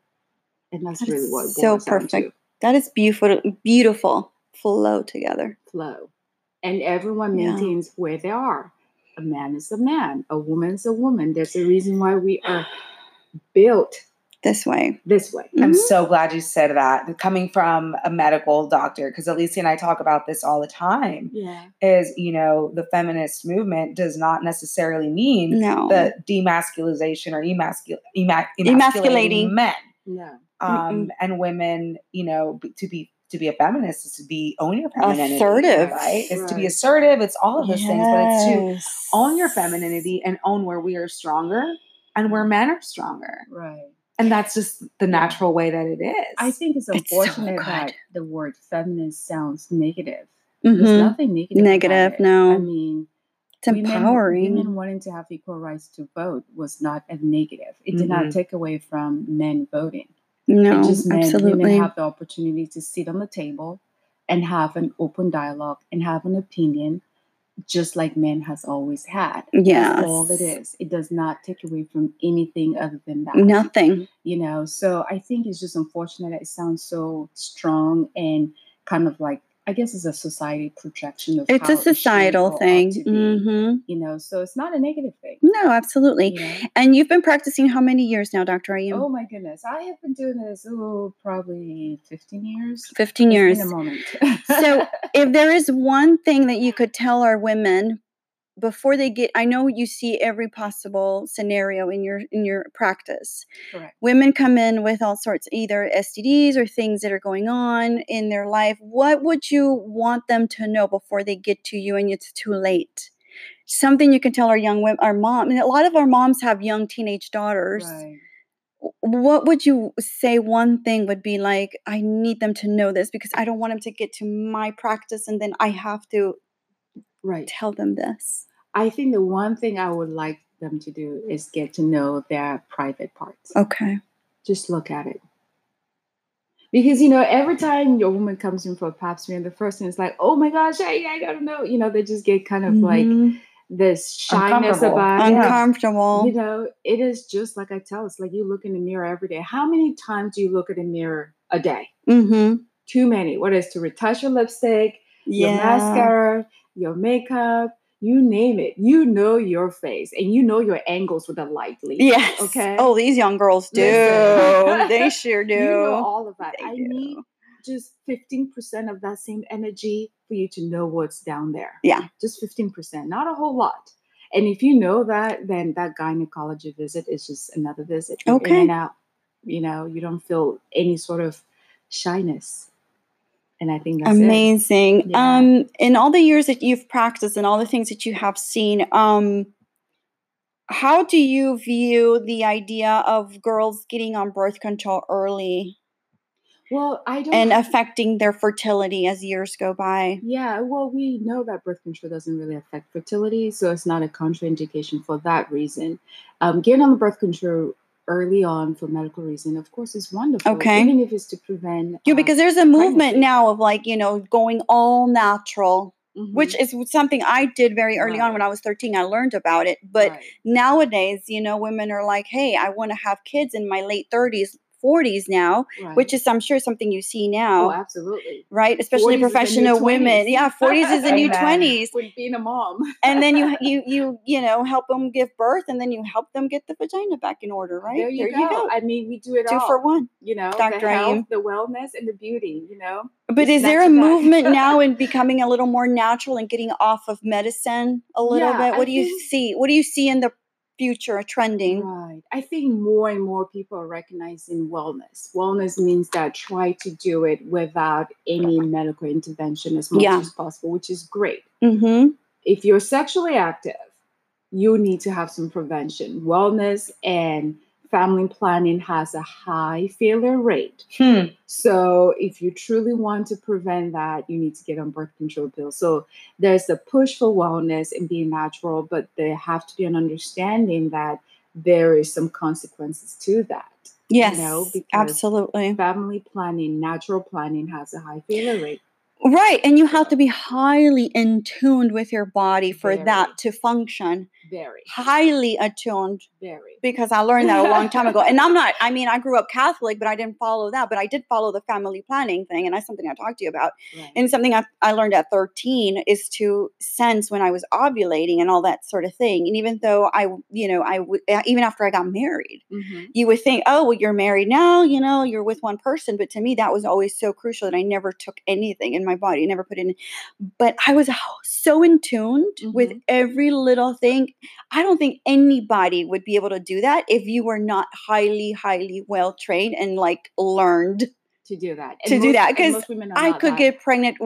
And that's that really what it boils so perfect. Down to. That is beautiful, beautiful flow together. Flow. And everyone maintains yeah. where they are. A man is a man. A woman is a woman. There's a reason why we are built this way. This way. Mm-hmm. I'm so glad you said that. Coming from a medical doctor, because Alicia and I talk about this all the time, yeah. is, you know, the feminist movement does not necessarily mean no. the demasculization or emascul- emascul- emasculating men. No. Um, and women, you know, b- to be to be a feminist is to be own your femininity, assertive, right? It's right. to be assertive. It's all of those yes. things, but it's to own your femininity and own where we are stronger and where men are stronger, right? And that's just the natural yeah. way that it is. I think it's unfortunate it's so that the word feminist sounds negative. Mm-hmm. There's nothing negative. Negative, about it. No. I mean, it's women, empowering. Women wanting to have equal rights to vote was not a negative. It mm-hmm. did not take away from men voting. No, it just meant absolutely. Women have the opportunity to sit on the table and have an open dialogue and have an opinion, just like men has always had. Yeah, that's all it is. It does not take away from anything other than that. Nothing. You know, so I think it's just unfortunate that it sounds so strong and kind of like, I guess it's a society projection of it's a societal it thing, mm-hmm. you know, so it's not a negative thing. No, absolutely. You know? And you've been practicing how many years now, Doctor Ayim? Oh my goodness. I have been doing this, oh, probably fifteen years. fifteen years. In a moment. So if there is one thing that you could tell our women before they get, I know you see every possible scenario in your, in your practice. Correct. Women come in with all sorts, either S T Ds or things that are going on in their life. What would you want them to know before they get to you and it's too late? Something you can tell our young women, our mom, and a lot of our moms have young teenage daughters. Right. What would you say one thing would be like, I need them to know this because I don't want them to get to my practice and then I have to right. tell them this. I think the one thing I would like them to do is get to know their private parts. Okay. Just look at it. Because, you know, every time your woman comes in for a pap smear, the first thing is like, oh my gosh, I, I don't know. You know, they just get kind of mm-hmm. like this shyness Uncomfortable. about it. Uncomfortable. You know, it is just like I tell us, like you look in the mirror every day. How many times do you look at a mirror a day? Mm-hmm. Too many. What is to retouch your lipstick, yeah. your mascara, your makeup, you name it. You know your face and you know your angles with a light lead. Yes. Okay. Oh, these young girls do. They sure do. You know all of that. They I do. need just fifteen percent of that same energy for you to know what's down there. Yeah. Just fifteen percent. Not a whole lot. And if you know that, then that gynecology visit is just another visit. Okay. In and out. You know, you don't feel any sort of shyness. And I think that's amazing. It. Yeah. Um, in all the years that you've practiced and all the things that you have seen, um, how do you view the idea of girls getting on birth control early? Well, I don't and affecting their fertility as years go by. Yeah, well, we know that birth control doesn't really affect fertility, so it's not a contraindication for that reason. Um, getting on the birth control early on for medical reason, of course, is wonderful. Okay. Even if it's to prevent. Yeah, uh, because there's a movement pregnancy. now of like, you know, going all natural, mm-hmm. which is something I did very early right. on when I was thirteen. I learned about it. But right. nowadays, you know, women are like, hey, I want to have kids in my late thirties. forties now, right. which is, I'm sure, something you see now. Oh, absolutely. Right? Especially professional women. Yeah, forties is the new twenties. With being a mom. And then you, you, you, you know, help them give birth and then you help them get the vagina back in order, right? There you, there go. you go. I mean, we do it Two all. Two for one. You know, Doctor the health, Ayim. the wellness, and the beauty, you know? But is there a movement now in becoming a little more natural and getting off of medicine a little yeah, bit? What I do you see? What do you see in the future trending? Right. I think more and more people are recognizing wellness. Wellness means that try to do it without any medical intervention as much yeah. as possible, which is great. Mm-hmm. If you're sexually active, you need to have some prevention. Wellness and family planning has a high failure rate. Hmm. So if you truly want to prevent that, you need to get on birth control pills. So there's a push for wellness and being natural, but there have to be an understanding that there is some consequences to that. Yes, you know, absolutely. Family planning, natural planning has a high failure rate. Right. And you have to be highly in tune with your body for Very. that to function. Very. Highly attuned. Very. Because I learned that a long time ago. And I'm not, I mean, I grew up Catholic, but I didn't follow that. But I did follow the family planning thing. And that's something I talked to you about. Right. And something I, I learned at thirteen is to sense when I was ovulating and all that sort of thing. And even though I, you know, I would, even after I got married, mm-hmm. you would think, oh, well, you're married now, you know, you're with one person. But to me, that was always so crucial that I never took anything in my body, never put in. But I was so in tune mm-hmm. with every little thing. I don't think anybody would be able to do that if you were not highly, highly well trained and like learned to do that. And to most, do that because I could that. get pregnant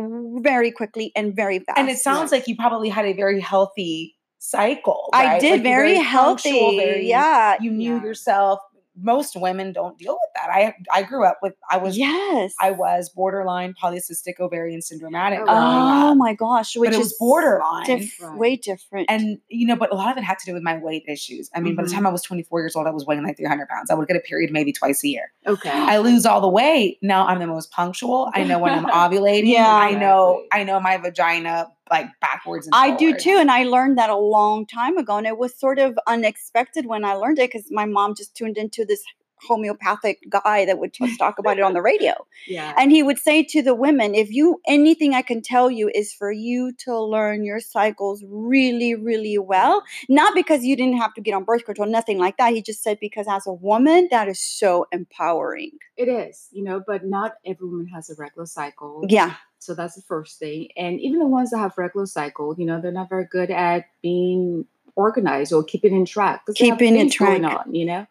very quickly and very fast. And it sounds yeah. like you probably had a very healthy cycle. Right? I did like very, very healthy. Very, yeah, you knew yeah. yourself. Most women don't deal with that. I I grew up with I was yes I was borderline polycystic ovarian syndromatic. Oh, wow. oh my gosh, which but it is was borderline, diff- right. way different. And you know, but a lot of it had to do with my weight issues. I mean, mm-hmm. by the time I was twenty-four years old, I was weighing like three hundred pounds. I would get a period maybe twice a year. Okay, I lose all the weight. Now I'm the most punctual. I know when I'm ovulating. Yeah, I know. I know my vagina. Like backwards and forwards. I do too. And I learned that a long time ago. And it was sort of unexpected when I learned it because my mom just tuned into this homeopathic guy that would just talk about it on the radio. Yeah. And he would say to the women, if you, anything I can tell you is for you to learn your cycles really, really well. Not because you didn't have to get on birth control, nothing like that. He just said, because as a woman, that is so empowering. It is, you know, but not every woman has a regular cycle. Yeah. So that's the first thing. And even the ones that have regular cycle, you know, they're not very good at being organized or keeping in track. Keeping in track. On, you know,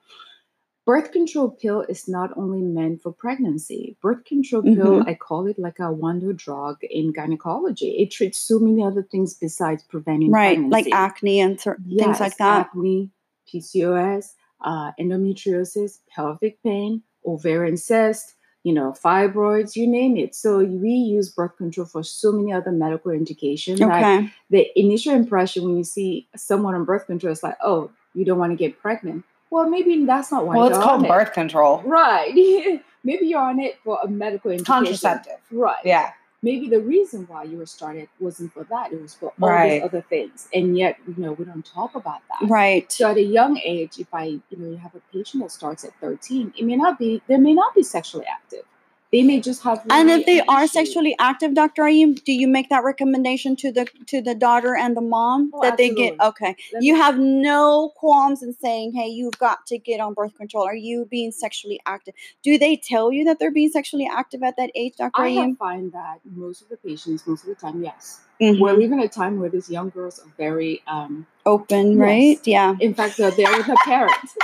birth control pill is not only meant for pregnancy. Birth control mm-hmm. pill, I call it like a wonder drug in gynecology. It treats so many other things besides preventing right, pregnancy. Like acne and th- yes, things like that. Acne, P C O S, uh, endometriosis, pelvic pain, ovarian cyst. You know, fibroids, you name it. So we use birth control for so many other medical indications. Okay. Like the initial impression when you see someone on birth control is like, oh, you don't want to get pregnant. Well, maybe that's not why well, you're on it. Well, it's called birth control. Right. Maybe you're on it for a medical indication. Contraceptive. Right. Yeah. Maybe the reason why you were started wasn't for that. It was for all right. these other things. And yet, you know, we don't talk about that. Right. So at a young age, if I, you know, you have a patient that starts at thirteen, it may not be, they may not be sexually active. They may just have. Really and if they are issue. sexually active, Doctor Ayim, do you make that recommendation to the to the daughter and the mom oh, that absolutely. they get? Okay, Let you me. have no qualms in saying, "Hey, you've got to get on birth control." Are you being sexually active? Do they tell you that they're being sexually active at that age, Doctor Ayim? I have find that most of the patients, most of the time, yes. Mm-hmm. We're living in a time where these young girls are very um, open, yes. right? Yeah. In fact, they're there with her parents.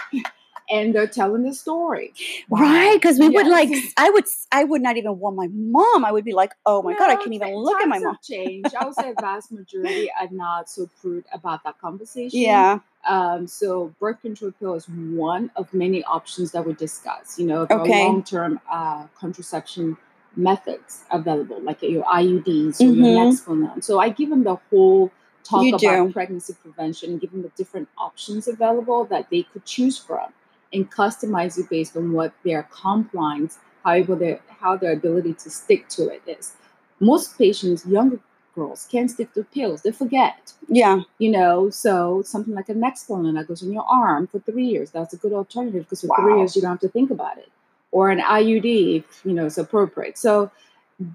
And they're telling the story, right? Because we yes. would like, I would, I would not even want my mom. I would be like, oh my no, god, I can't even look at my mom. Change. I would say the vast majority are not so prude about that conversation. Yeah. Um. So birth control pill is one of many options that we discuss. You know, for okay. long-term uh, contraception methods available, like your I U Ds or mm-hmm. your Nexplanon. So I give them the whole. Talk you about do. pregnancy prevention and give them the different options available that they could choose from. And customize it based on what their compliance, however, their how their ability to stick to it is. Most patients, younger girls, can't stick to pills; they forget. Yeah, you know, so something like a Nexplanon that goes in your arm for three years—that's a good alternative because for wow. three years you don't have to think about it. Or an I U D, if you know it's appropriate. So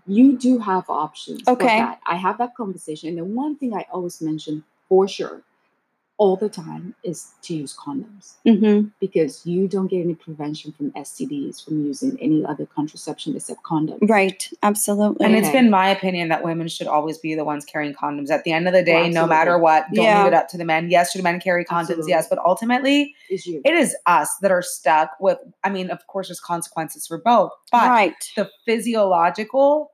you do have options. Okay, for that. I have that conversation, and the one thing I always mention for sure. all the time is to use condoms mm-hmm. because you don't get any prevention from S T Ds from using any other contraception except condoms. Right. Absolutely. And okay. it's been my opinion that women should always be the ones carrying condoms at the end of the day, well, no matter what, don't yeah. leave it up to the men. Yes. Should men carry condoms? Absolutely. Yes. But ultimately it's you. It is us that are stuck with, I mean, of course there's consequences for both, but right. the physiological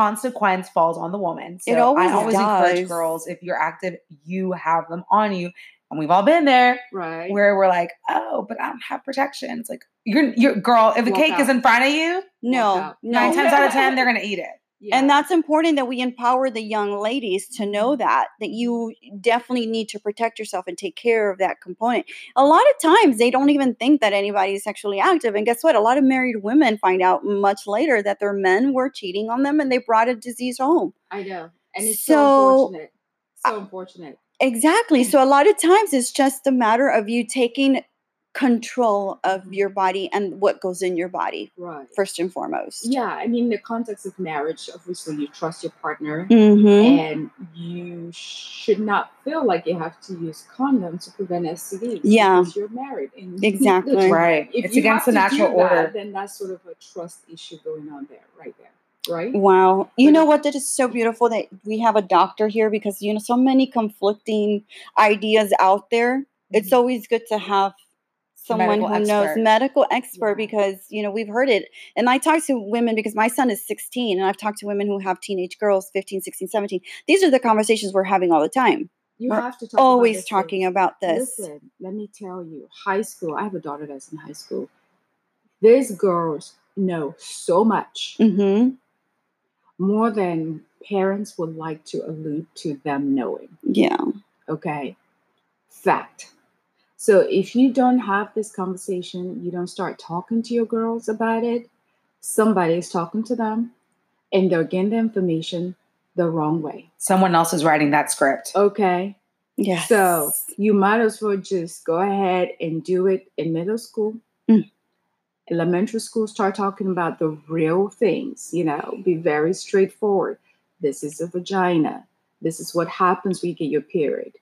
consequence falls on the woman. So it always I always does. encourage girls, if you're active, you have them on you. And we've all been there right. where we're like, oh, but I don't have protection. It's like, you're, you're girl, if the Walk cake out. is in front of you, no, no. nine times out of ten, they're going to eat it. Yeah. And that's important that we empower the young ladies to know that, that you definitely need to protect yourself and take care of that component. A lot of times they don't even think that anybody is sexually active. And guess what? A lot of married women find out much later that their men were cheating on them and they brought a disease home. I know. And it's so, so unfortunate. So unfortunate. Exactly. So a lot of times it's just a matter of you taking control of your body and what goes in your body, right? First and foremost. Yeah, I mean, in the context of marriage, obviously, you trust your partner, mm-hmm. and you should not feel like you have to use condoms to prevent S T Ds. Yeah, because you're married, and exactly you, right. If it's you against have the natural to do order, that, then that's sort of a trust issue going on there, right there. Right. Wow. You know what? That is so beautiful that we have a doctor here because you know so many conflicting ideas out there. It's always good to have. Someone medical who expert. knows medical expert yeah. because, you know, we've heard it. And I talk to women because my son is sixteen and I've talked to women who have teenage girls, fifteen, sixteen, seventeen. These are the conversations we're having all the time. You we're have to talk always about this talking thing. about this. Listen, let me tell you, high school, I have a daughter that's in high school. These girls know so much mm-hmm. more than parents would like to allude to them knowing. Yeah. Okay. Fact. So if you don't have this conversation, you don't start talking to your girls about it, somebody's talking to them and they're getting the information the wrong way. Someone else is writing that script. Okay. Yes. So you might as well just go ahead and do it in middle school. Mm. Elementary school, start talking about the real things, you know, be very straightforward. This is a vagina. This is what happens when you get your period.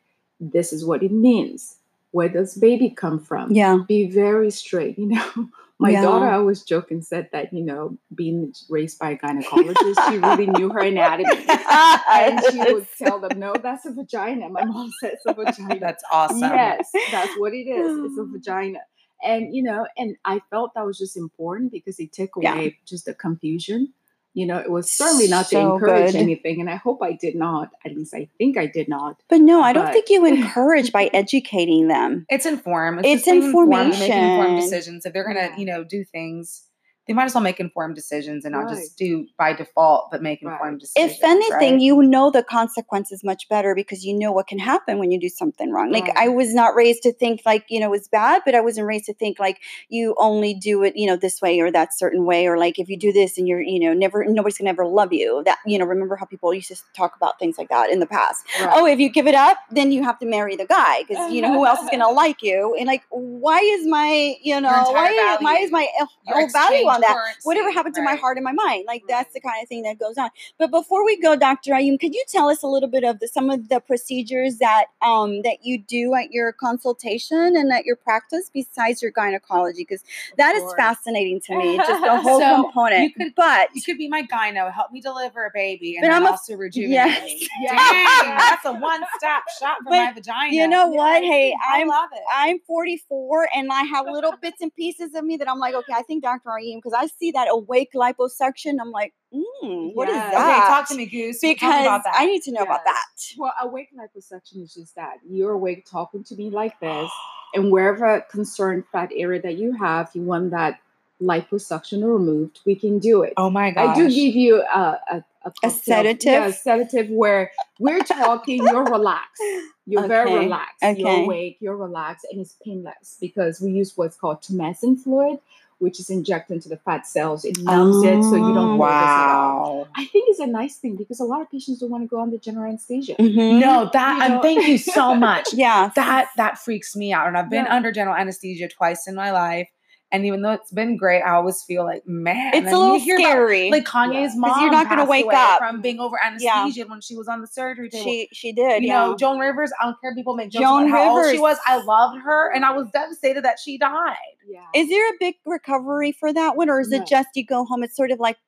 This is what it means. Where does baby come from? Yeah. Be very straight. You know, my yeah. daughter, I always joke and said that, you know, being raised by a gynecologist, she really knew her anatomy. And she would tell them, no, that's a vagina. My mom says a vagina. That's awesome. Yes, that's what it is. It's a vagina. And, you know, and I felt that was just important because it took away yeah. just the confusion. You know, it was certainly not so to encourage good. anything. And I hope I did not. At least I think I did not. But no, I but. don't think you encourage by educating them. It's inform. It's, it's information. Inform, make informed decisions. If they're going to, yeah. you know, do things, they might as well make informed decisions and right. not just do by default, but make right. informed decisions. If anything, right? you know the consequences much better because you know what can happen when you do something wrong. Like right. I was not raised to think like, you know, it's bad, but I wasn't raised to think like you only do it, you know, this way or that certain way. Or like if you do this and you're, you know, never, nobody's gonna ever love you. That, you know, remember how people used to talk about things like that in the past. Right. Oh, if you give it up, then you have to marry the guy because, you know, who else is gonna like you? And like, why is my, you know, why, why is my whole value on on that. Whatever happened to right. my heart and my mind? Like right. that's the kind of thing that goes on. But before we go, Doctor Ayim, could you tell us a little bit of the, some of the procedures that um, that you do at your consultation and at your practice besides your gynecology? Because that course. is fascinating to me. Just the whole so component. You could, but you could be my gyno, help me deliver a baby, and but I'm a, also rejuvenate. Yes. Dang, that's a one-stop shop for but my vagina. You know yeah. what? Hey, I I'm, love it. I'm forty-four, and I have little bits and pieces of me that I'm like, okay, I think Doctor Ayim, because I see that awake liposuction. I'm like, mm, what yes. is that? Okay, talk to me, Goose. Because about that. I need to know yes. about that. Well, awake liposuction is just that. You're awake talking to me like this, and wherever concerned fat area that you have, you want that liposuction removed, we can do it. Oh my gosh. I do give you a, a, a, a sedative. Yeah, a sedative where we're talking, you're relaxed. You're okay. very relaxed. Okay. You're awake, you're relaxed, and it's painless because we use what's called tumescent fluid, which is injected into the fat cells. It numbs oh, it so you don't wow. notice at all. I think it's a nice thing because a lot of patients don't want to go on the general anesthesia. Mm-hmm. No, that, you know? Thank you so much. yeah. That, that freaks me out. And I've been yeah. under general anesthesia twice in my life. And even though it's been great, I always feel like, man, it's a little scary. About, like Kanye's yeah. mom, you're not going to wake up from being over anesthesia yeah. when she was on the surgery table. She she did. You yeah. know, Joan Rivers. I don't care. People make jokes Joan about how Rivers. old she was. I loved her, and I was devastated that she died. Yeah. Is there a big recovery for that one, or is no. it just you go home? It's sort of like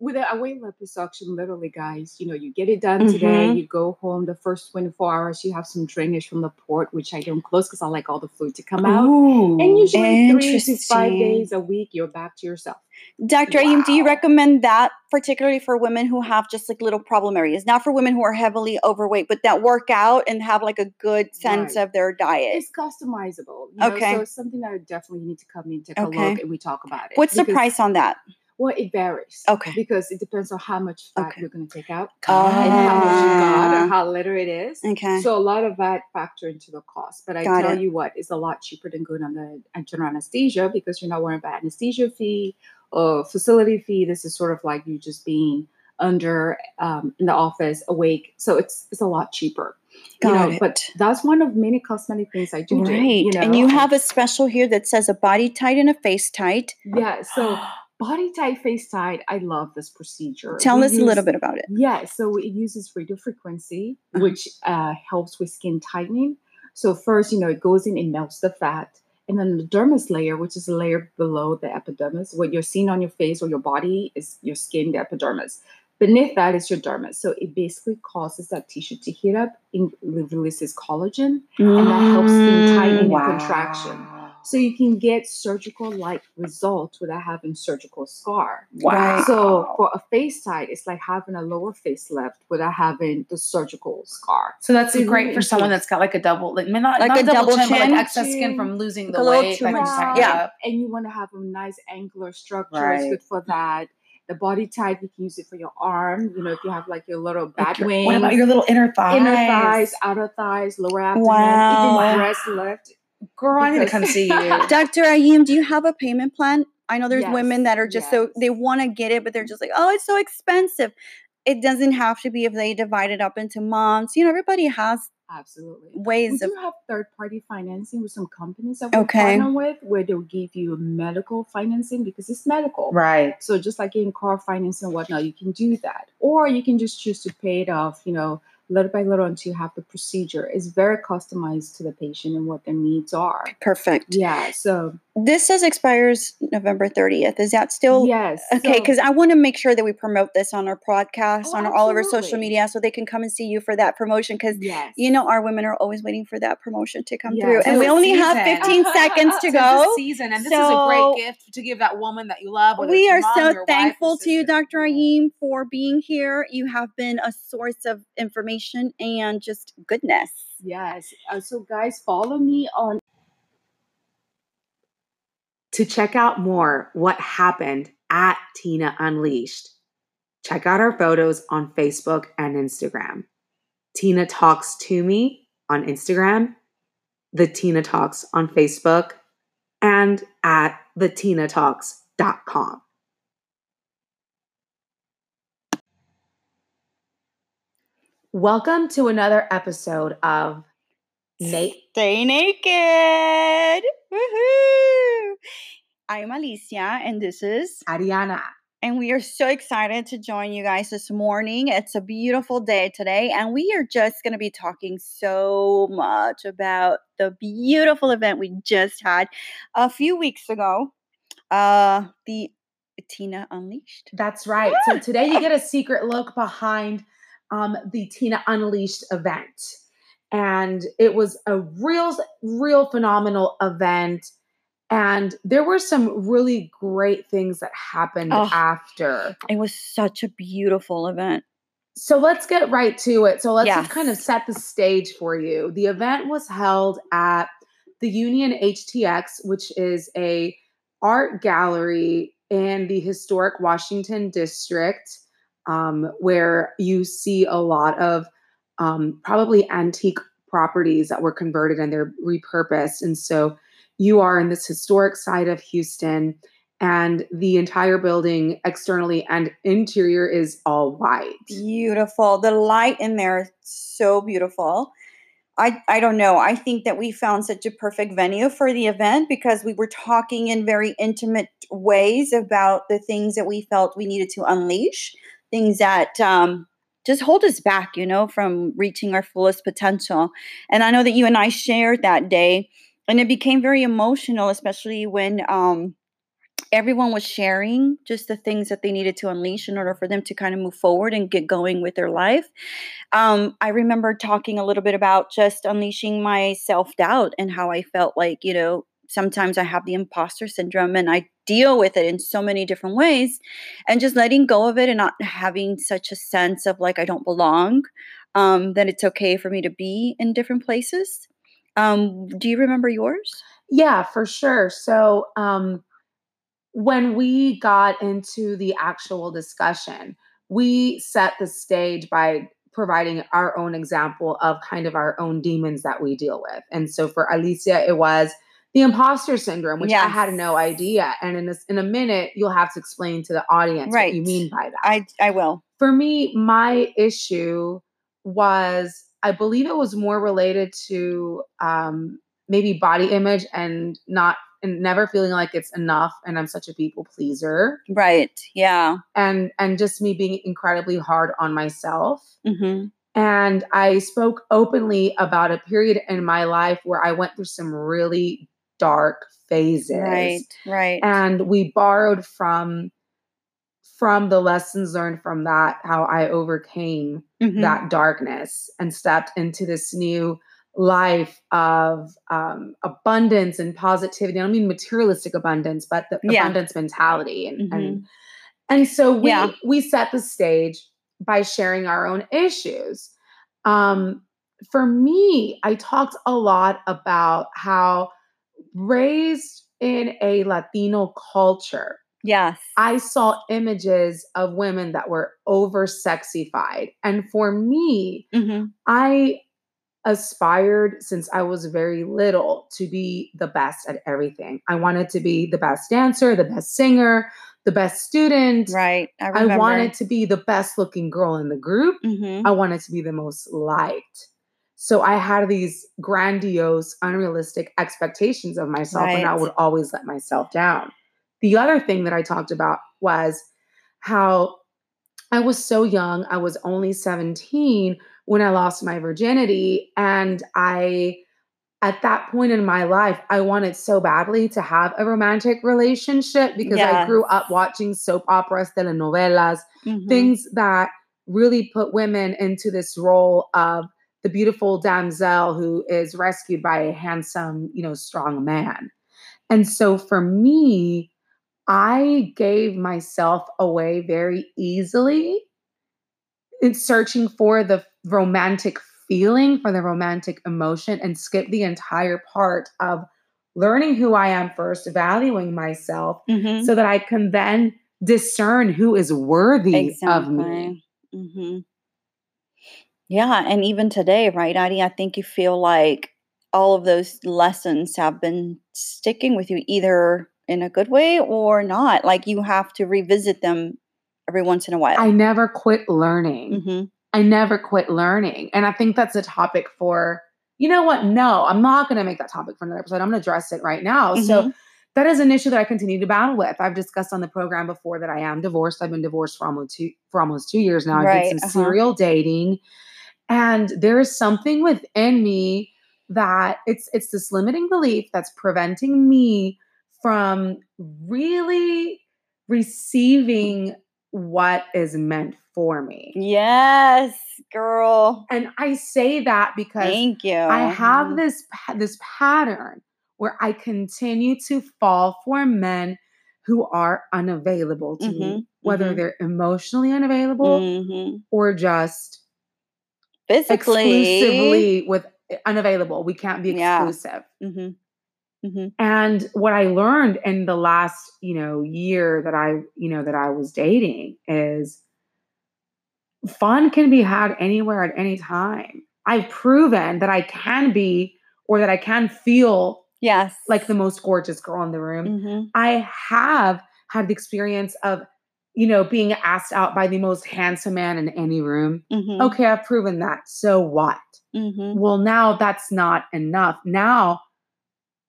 with a awake liposuction, literally, guys. You know, you get it done mm-hmm. today. You go home. The first twenty-four hours, you have some drainage from the port, which I don't close because I like all the fluid to come out. Ooh, and usually three to five days a week, you're back to yourself. Doctor Wow. Ayim, do you recommend that particularly for women who have just like little problem areas? Not for women who are heavily overweight, but that work out and have like a good sense right. of their diet. It's customizable. You okay. know? So it's something that I definitely need to come in, take okay. a look, and we talk about it. What's because- the price on that? Well, it varies. Okay. Because it depends on how much fat okay. you're going to take out uh, and how much you got or how little it is. Okay. So a lot of that factor into the cost. But I got tell it. you what, it's a lot cheaper than going on the general anesthesia because you're not worrying about anesthesia fee or facility fee. This is sort of like you just being under um, in the office awake. So it's it's a lot cheaper. Got you know, it. But that's one of many cosmetic things I do right. do. Right. You know? And you have a special here that says a body tight and a face tight. Yeah. So... Body tight, face tight. I love this procedure. Tell we us use, a little bit about it. Yeah. So it uses radiofrequency, mm-hmm. which uh, helps with skin tightening. So first, you know, it goes in and melts the fat. And then the dermis layer, which is a layer below the epidermis, what you're seeing on your face or your body is your skin, the epidermis. Beneath that is your dermis. So it basically causes that tissue to heat up and releases collagen. Mm-hmm. And that helps skin tightening wow. and contraction. So you can get surgical-like results without having surgical scar. Wow. So for a face tight, it's like having a lower facelift without having the surgical scar. So that's mm-hmm. great for someone that's got like a double, like, not, like not a double, double chin, chin, like excess skin from losing the weight. Like yeah. yeah. And you want to have a nice angular structure. Right. It's good for that. The body type, you can use it for your arm. You know, if you have like your little back like wing. What about your little inner thighs? Inner thighs, outer thighs, lower abdomen, wow. even wow. breast lift. Girl, I need to come see you. Doctor Ayim, do you have a payment plan? I know there's yes, women that are just yes. so, they want to get it, but they're just like, oh, it's so expensive. It doesn't have to be if they divide it up into months. You know, everybody has absolutely ways we of. We do have third-party financing with some companies that we okay. partner with where they'll give you medical financing because it's medical. Right. So just like in car financing and whatnot, you can do that. Or you can just choose to pay it off, you know, little by little until you have the procedure. It's very customized to the patient and what their needs are. Perfect. Yeah. So this says expires November thirtieth. Is that still? Yes. Okay. So, Cause I want to make sure that we promote this on our podcast, oh, on our, all of our social media so they can come and see you for that promotion. Cause yes. you know, our women are always waiting for that promotion to come yes. through. So and we only season. have fifteen seconds to go. This season. And this so, is a great gift to give that woman that you love. We are mom, so thankful to you, Doctor Ayim, for being here. You have been a source of information and just goodness. Yes. Uh, so guys, follow me on. To check out more what happened at Tina Unleashed, check out our photos on Facebook and Instagram. Tina Talks to Me on Instagram, The Tina Talks on Facebook, and at the tina talks dot com. Welcome to another episode of Nate. Stay Naked. Woohoo! I'm Alicia, and this is Ariana. And we are so excited to join you guys this morning. It's a beautiful day today, and we are just going to be talking so much about the beautiful event we just had a few weeks ago, uh, the Tina Unleashed. That's right. So today you get a secret look behind um, the Tina Unleashed event. And it was a real, real phenomenal event. And there were some really great things that happened oh, after. It was such a beautiful event. So let's get right to it. So let's yes. just kind of set the stage for you. The event was held at the Union H T X, which is a art gallery in the historic Washington district, um, where you see a lot of um, probably antique properties that were converted and they're repurposed. And so you are in this historic side of Houston, and the entire building externally and interior is all white. Beautiful. The light in there is so beautiful. I, I don't know. I think that we found such a perfect venue for the event because we were talking in very intimate ways about the things that we felt we needed to unleash, things that um, just hold us back, you know, from reaching our fullest potential. And I know that you and I shared that day. And it became very emotional, especially when um, everyone was sharing just the things that they needed to unleash in order for them to kind of move forward and get going with their life. Um, I remember talking a little bit about just unleashing my self-doubt and how I felt like, you know, sometimes I have the imposter syndrome and I deal with it in so many different ways, and just letting go of it and not having such a sense of like I don't belong, um, that it's okay for me to be in different places. Um, do you remember yours? Yeah, for sure. So, um, when we got into the actual discussion, we set the stage by providing our own example of kind of our own demons that we deal with. And so for Alicia, it was the imposter syndrome, which yes. I had no idea. And in this, in a minute, you'll have to explain to the audience right. what you mean by that. I, I will. For me, my issue was, I believe it was more related to um, maybe body image and not and never feeling like it's enough. And I'm such a people pleaser. Right. Yeah. And and just me being incredibly hard on myself. Mm-hmm. And I spoke openly about a period in my life where I went through some really dark phases. Right. Right. And we borrowed from from the lessons learned from that, how I overcame mm-hmm. that darkness and stepped into this new life of um, abundance and positivity. I don't mean materialistic abundance, but the yeah. abundance mentality. And, mm-hmm. and, and so we, yeah. we set the stage by sharing our own issues. Um, for me, I talked a lot about how raised in a Latino culture, yes, I saw images of women that were over sexified. And for me, mm-hmm. I aspired since I was very little to be the best at everything. I wanted to be the best dancer, the best singer, the best student. Right. I remember. I wanted to be the best looking girl in the group. Mm-hmm. I wanted to be the most liked. So I had these grandiose, unrealistic expectations of myself, right. and I would always let myself down. The other thing that I talked about was how I was so young. I was only seventeen when I lost my virginity. And I, at that point in my life, I wanted so badly to have a romantic relationship because yes. I grew up watching soap operas, telenovelas, mm-hmm. things that really put women into this role of the beautiful damsel who is rescued by a handsome, you know, strong man. And so for me, I gave myself away very easily in searching for the romantic feeling, for the romantic emotion, and skipped the entire part of learning who I am first, valuing myself, mm-hmm. so that I can then discern who is worthy exactly. of me. Mm-hmm. Yeah. And even today, right, Adi, I think you feel like all of those lessons have been sticking with you either in a good way or not. Like you have to revisit them every once in a while. I never quit learning. Mm-hmm. I never quit learning. And I think that's a topic for, you know what? No, I'm not going to make that topic for another episode. I'm going to address it right now. Mm-hmm. So that is an issue that I continue to battle with. I've discussed on the program before that I am divorced. I've been divorced for almost two, for almost two years now. Right. I did some uh-huh. serial dating, and there is something within me that it's, it's this limiting belief that's preventing me from really receiving what is meant for me. Yes, girl. And I say that because Thank you. I have this, this pattern where I continue to fall for men who are unavailable to mm-hmm, me, whether mm-hmm. they're emotionally unavailable mm-hmm. or just physically exclusively with unavailable. We can't be exclusive. Yeah. Mm-hmm. Mm-hmm. And what I learned in the last, you know, year that I, you know, that I was dating is fun can be had anywhere at any time. I've proven that I can be, or that I can feel Yes. like the most gorgeous girl in the room. Mm-hmm. I have had the experience of, you know, being asked out by the most handsome man in any room. Mm-hmm. Okay, I've proven that. So what? Mm-hmm. Well, now that's not enough. Now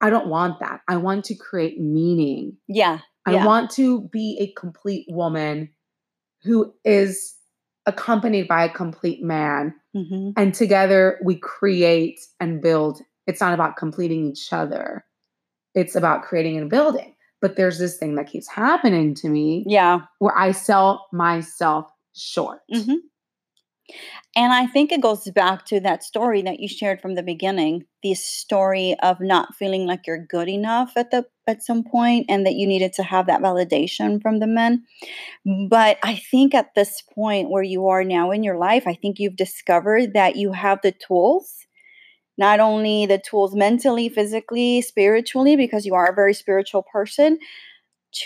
I don't want that. I want to create meaning. Yeah. I yeah. want to be a complete woman who is accompanied by a complete man. Mm-hmm. And together we create and build. It's not about completing each other. It's about creating and building. But there's this thing that keeps happening to me yeah. where I sell myself short. Mm-hmm. And I think it goes back to that story that you shared from the beginning, the story of not feeling like you're good enough at the at some point, and that you needed to have that validation from the men. But I think at this point where you are now in your life, I think you've discovered that you have the tools. Not only the tools mentally, physically, spiritually, because you are a very spiritual person,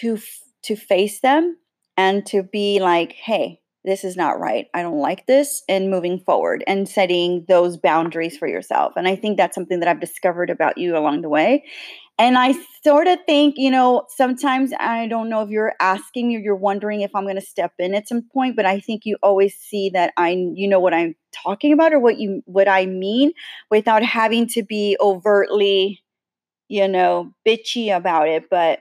to f- to face them and to be like, hey, this is not right. I don't like this. And moving forward and setting those boundaries for yourself. And I think that's something that I've discovered about you along the way. And I sort of think, you know, sometimes I don't know if you're asking me or you're wondering if I'm going to step in at some point, but I think you always see that I, you know what I'm talking about or what you, what I mean without having to be overtly, you know, bitchy about it. But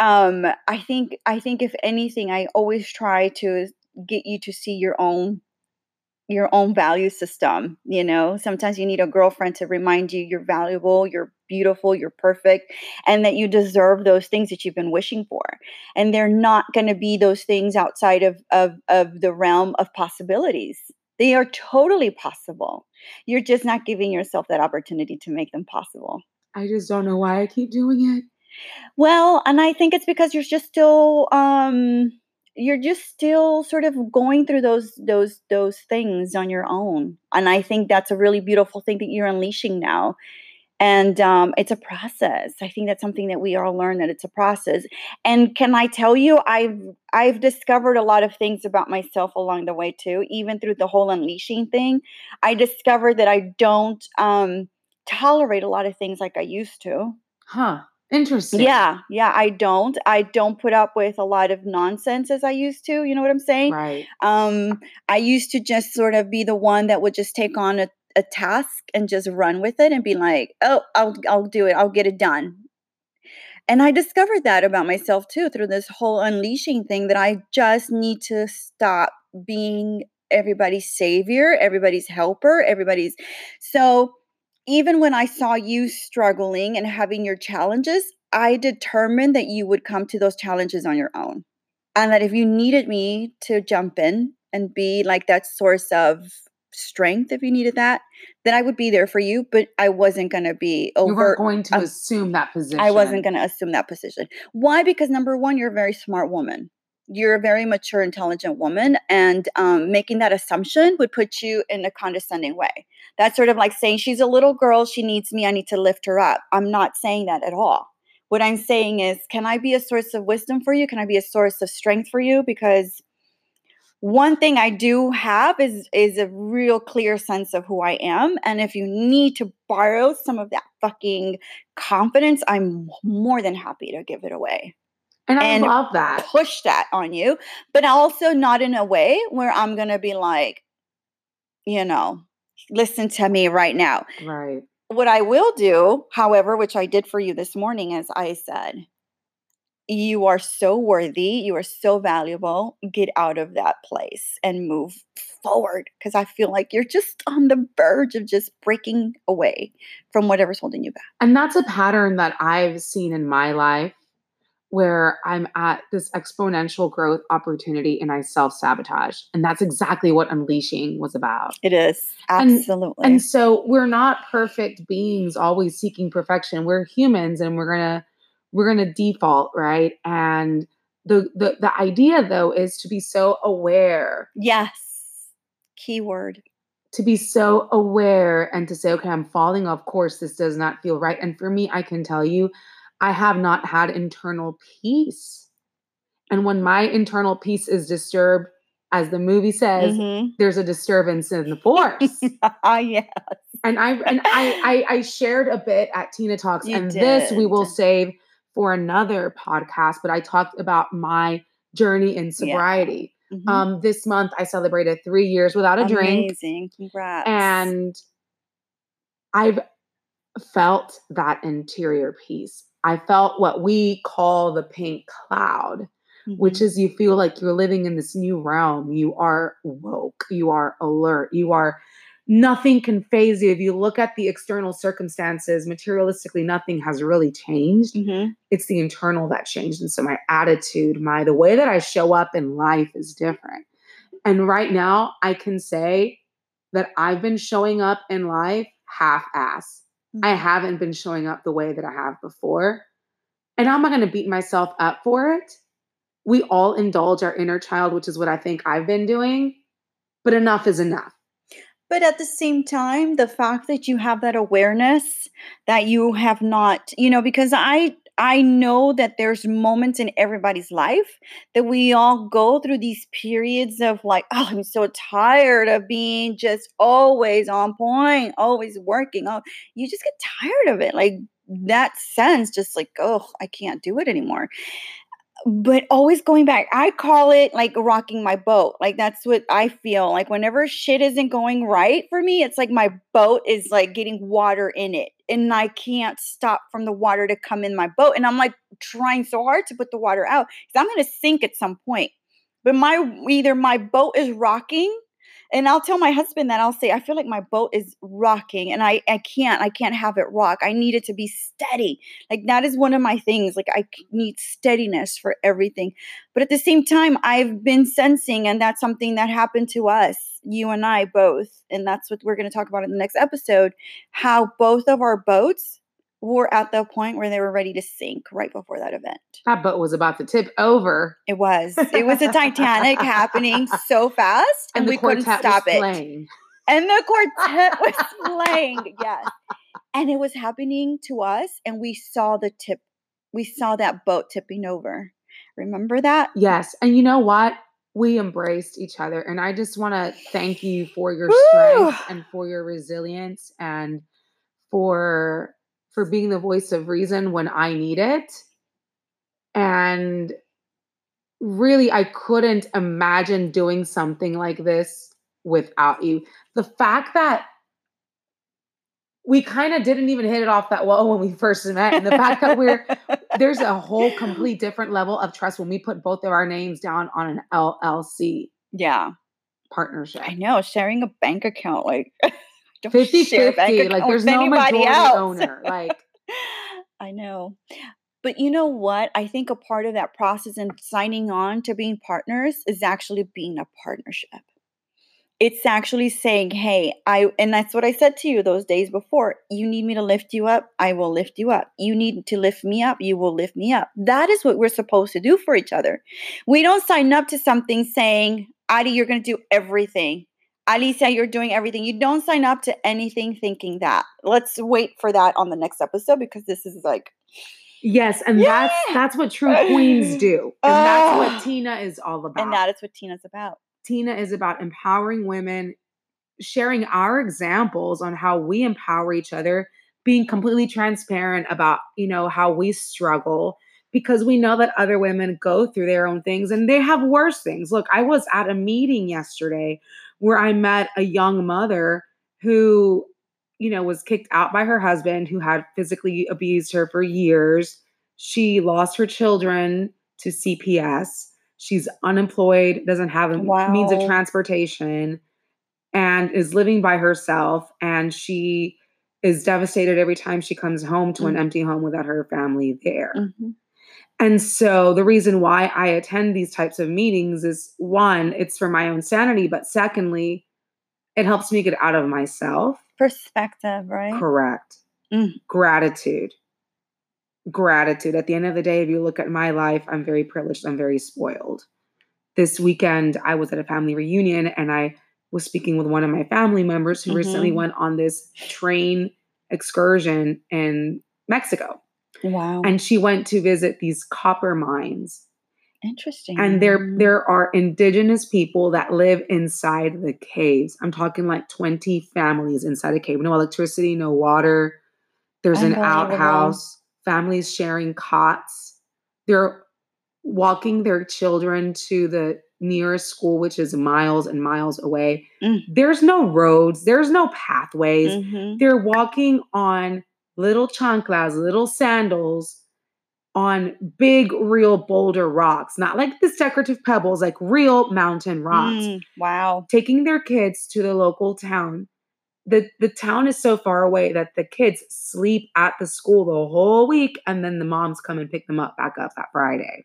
um, I think, I think if anything, I always try to get you to see your own your own value system. You know, sometimes you need a girlfriend to remind you you're valuable, you're beautiful, you're perfect, and that you deserve those things that you've been wishing for. And they're not going to be those things outside of, of, of the realm of possibilities. They are totally possible. You're just not giving yourself that opportunity to make them possible. I just don't know why I keep doing it. Well, and I think it's because you're just still, um, you're just still sort of going through those those those things on your own. And I think that's a really beautiful thing that you're unleashing now. And um, it's a process. I think that's something that we all learn, that it's a process. And can I tell you, I've I've discovered a lot of things about myself along the way too, even through the whole unleashing thing. I discovered that I don't um, tolerate a lot of things like I used to. Huh. Interesting. Yeah. Yeah. I don't, I don't put up with a lot of nonsense as I used to, you know what I'm saying? Right. Um, I used to just sort of be the one that would just take on a, a task and just run with it and be like, oh, I'll, I'll do it. I'll get it done. And I discovered that about myself too, through this whole unleashing thing, that I just need to stop being everybody's savior, everybody's helper, everybody's. So even when I saw you struggling and having your challenges, I determined that you would come to those challenges on your own. And that if you needed me to jump in and be like that source of strength, if you needed that, then I would be there for you, but I wasn't going to be over. You weren't going to uh, assume that position. I wasn't going to assume that position. Why? Because number one, you're a very smart woman. You're a very mature, intelligent woman, and um, making that assumption would put you in a condescending way. That's sort of like saying, she's a little girl, she needs me, I need to lift her up. I'm not saying that at all. What I'm saying is, can I be a source of wisdom for you? Can I be a source of strength for you? Because one thing I do have is is a real clear sense of who I am. And if you need to borrow some of that fucking confidence, I'm more than happy to give it away. And I and love that. Push that on you, but also not in a way where I'm going to be like, you know, listen to me right now. Right. What I will do, however, which I did for you this morning, as I said, you are so worthy, you are so valuable, get out of that place and move forward, because I feel like you're just on the verge of just breaking away from whatever's holding you back. And that's a pattern that I've seen in my life, where I'm at this exponential growth opportunity and I self-sabotage. And that's exactly what Unleashing was about. It is. Absolutely. And, and so we're not perfect beings always seeking perfection. We're humans, and we're going to we're going to default, right? And the, the the idea, though, is to be so aware. Yes. Keyword. To be so aware and to say, okay, I'm falling off course. This does not feel right. And for me, I can tell you, I have not had internal peace. And when my internal peace is disturbed, as the movie says, mm-hmm. there's a disturbance in the force. Ah, yes. And I and I, I I shared a bit at Tina Talks, you and did. This we will save for another podcast, but I talked about my journey in sobriety. Yeah. Mm-hmm. Um, this month I celebrated three years without a Amazing. drink. Amazing. Congrats. And I've felt that interior peace. I felt what we call the pink cloud, mm-hmm. which is you feel like you're living in this new realm. You are woke. You are alert. You are, nothing can phase you. If you look at the external circumstances, materialistically, nothing has really changed. Mm-hmm. It's the internal that changed. And so my attitude, my, the way that I show up in life is different. And right now I can say that I've been showing up in life half-assed. I haven't been showing up the way that I have before. And I'm not going to beat myself up for it. We all indulge our inner child, which is what I think I've been doing. But enough is enough. But at the same time, the fact that you have that awareness that you have not, you know, because I... I know that there's moments in everybody's life that we all go through these periods of like, oh, I'm so tired of being just always on point, always working. Oh, you just get tired of it. Like that sense, just like, oh, I can't do it anymore. But always going back, I call it like rocking my boat. Like that's what I feel like whenever shit isn't going right for me, it's like my boat is like getting water in it. And I can't stop from the water to come in my boat. And I'm like trying so hard to put the water out because I'm going to sink at some point. But my either my boat is rocking, and I'll tell my husband that. I'll say, I feel like my boat is rocking and I, I can't, I can't have it rock. I need it to be steady. Like that is one of my things. Like I need steadiness for everything. But at the same time, I've been sensing, and that's something that happened to us, you and I both, and that's what we're going to talk about in the next episode, how both of our boats were at the point where they were ready to sink right before that event. That boat was about to tip over. It was. It was a Titanic happening so fast, and, and we couldn't stop it. Playing. And the quartet was playing, yes. And it was happening to us, and we saw the tip. We saw that boat tipping over. Remember that? Yes. And you know what? We embraced each other. And I just want to thank you for your strength and for your resilience and for for being the voice of reason when I need it. And really, I couldn't imagine doing something like this without you. The fact that we kind of didn't even hit it off that well when we first met. And the fact that we're, there's a whole complete different level of trust when we put both of our names down on an L L C. Yeah. Partnership. I know. Sharing a bank account, like don't fifty share bank account like there's with no anybody majority else. Owner. Like I know. But you know what? I think a part of that process and signing on to being partners is actually being a partnership. It's actually saying, hey, I, and that's what I said to you those days before. You need me to lift you up. I will lift you up. You need to lift me up. You will lift me up. That is what we're supposed to do for each other. We don't sign up to something saying, Adi, you're going to do everything. Alicia, you're doing everything. You don't sign up to anything thinking that. Let's wait for that on the next episode, because this is like. Yes. And yeah! that's, that's what true queens do. And uh, that's what Tina is all about. And that is what Tina's about. Tina is about empowering women, sharing our examples on how we empower each other, being completely transparent about, you know, how we struggle, because we know that other women go through their own things and they have worse things. Look, I was at a meeting yesterday where I met a young mother who, you know, was kicked out by her husband who had physically abused her for years. She lost her children to C P S. She's unemployed, doesn't have a wow. means of transportation, and is living by herself. And she is devastated every time she comes home to mm-hmm. an empty home without her family there. Mm-hmm. And so the reason why I attend these types of meetings is, one, it's for my own sanity, but secondly, it helps me get out of myself. Perspective, right? Correct. Mm. Gratitude. Gratitude. At the end of the day, if you look at my life, I'm very privileged. I'm very spoiled. This weekend, I was at a family reunion, and I was speaking with one of my family members who mm-hmm. recently went on this train excursion in Mexico. Wow. And she went to visit these copper mines. Interesting. And there there are indigenous people that live inside the caves. I'm talking like twenty families inside a cave. No electricity, no water. There's an outhouse. Families sharing cots. They're walking their children to the nearest school, which is miles and miles away. Mm. There's no roads. There's no pathways. Mm-hmm. They're walking on little chanclas, little sandals on big, real boulder rocks. Not like this decorative pebbles, like real mountain rocks. Mm, wow. Taking their kids to the local town. The, the town is so far away that the kids sleep at the school the whole week, and then the moms come and pick them up back up that Friday.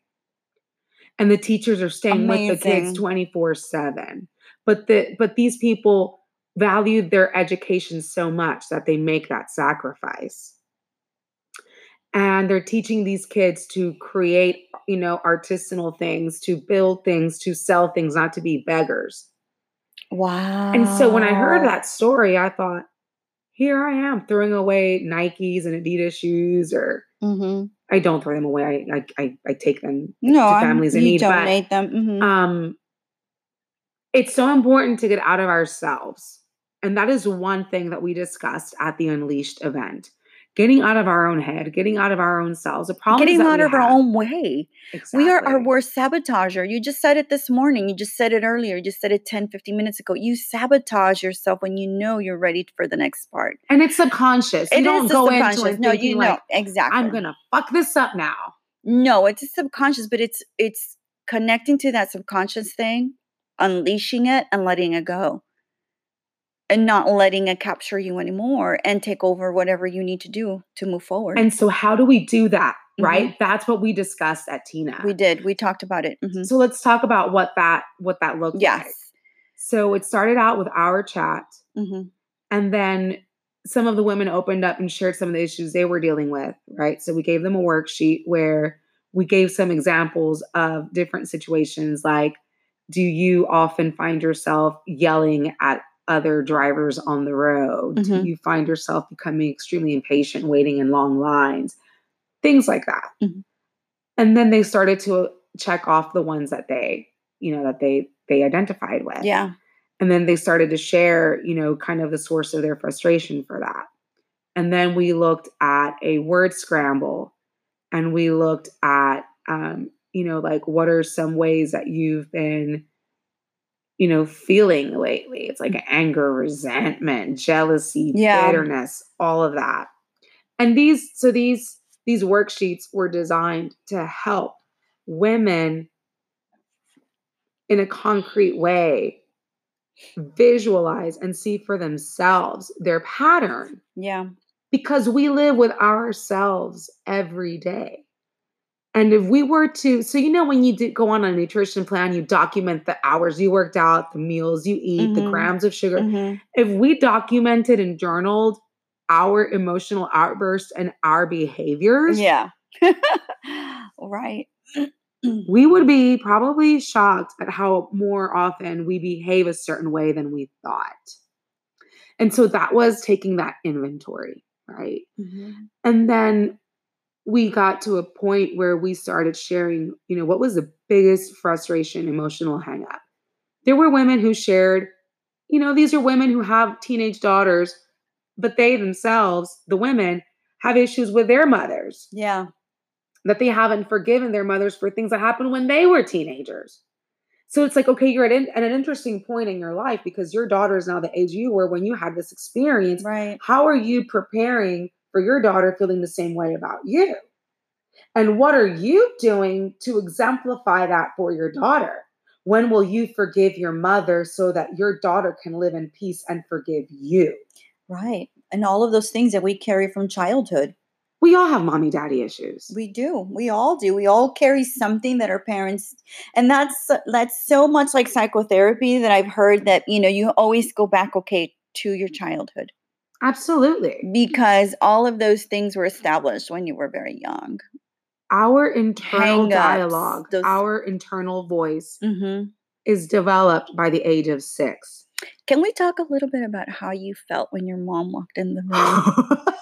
And the teachers are staying Amazing. with the kids twenty-four seven. But the but these people valued their education so much that they make that sacrifice. And they're teaching these kids to create, you know, artisanal things, to build things, to sell things, not to be beggars. Wow. And so when I heard that story, I thought, here I am throwing away Nikes and Adidas shoes, or mm-hmm. I don't throw them away. I I, I take them no, to families in need. You donate but, them. Mm-hmm. Um, it's so important to get out of ourselves. And that is one thing that we discussed at the Unleashed event. Getting out of our own head, getting out of our own selves. The problem getting is out of have. our own way. Exactly. We are our worst sabotager. You just said it this morning. You just said it earlier. You just said it ten, fifteen minutes ago. You sabotage yourself when you know you're ready for the next part. And it's subconscious. It you don't go subconscious. into it no, you know, like, exactly. I'm going to fuck this up now. No, it's a subconscious, but it's it's connecting to that subconscious thing, unleashing it, and letting it go. And not letting it capture you anymore and take over whatever you need to do to move forward. And so how do we do that, right? Mm-hmm. That's what we discussed at Tina. We did. We talked about it. Mm-hmm. So let's talk about what that what that looked yes. like. So it started out with our chat. Mm-hmm. And then some of the women opened up and shared some of the issues they were dealing with, right? So we gave them a worksheet where we gave some examples of different situations, like, do you often find yourself yelling at other drivers on the road? Mm-hmm. Do you find yourself becoming extremely impatient, waiting in long lines? Things like that. Mm-hmm. And then they started to check off the ones that they, you know, that they they identified with. Yeah. And then they started to share, you know, kind of the source of their frustration for that. And then we looked at a word scramble, and we looked at, um, you know, like, what are some ways that you've been, you know, feeling lately? It's like anger, resentment, jealousy, yeah. bitterness, all of that. And these, so these, these worksheets were designed to help women in a concrete way visualize and see for themselves their pattern. Yeah. Because we live with ourselves every day. And if we were to, so, you know, when you did go on a nutrition plan, you document the hours you worked out, the meals you eat, mm-hmm. the grams of sugar. Mm-hmm. If we documented and journaled our emotional outbursts and our behaviors. Yeah. Right. We would be probably shocked at how more often we behave a certain way than we thought. And so that was taking that inventory, right? Mm-hmm. And then we got to a point where we started sharing, you know, what was the biggest frustration, emotional hang up. There were women who shared, you know, these are women who have teenage daughters, but they themselves, the women, have issues with their mothers. Yeah. That they haven't forgiven their mothers for things that happened when they were teenagers. So it's like, okay, you're at, in, at an interesting point in your life because your daughter is now the age you were when you had this experience. Right. How are you preparing for your daughter feeling the same way about you? And what are you doing to exemplify that for your daughter? When will you forgive your mother so that your daughter can live in peace and forgive you? Right. And all of those things that we carry from childhood. We all have mommy daddy issues. We do. We all do. We all carry something that our parents, and that's that's so much like psychotherapy that I've heard that, you know, you always go back, okay, to your childhood. Absolutely. Because all of those things were established when you were very young. Our internal Hang-ups, dialogue, those... our internal voice mm-hmm. is developed by the age of six. Can we talk a little bit about how you felt when your mom walked in the room?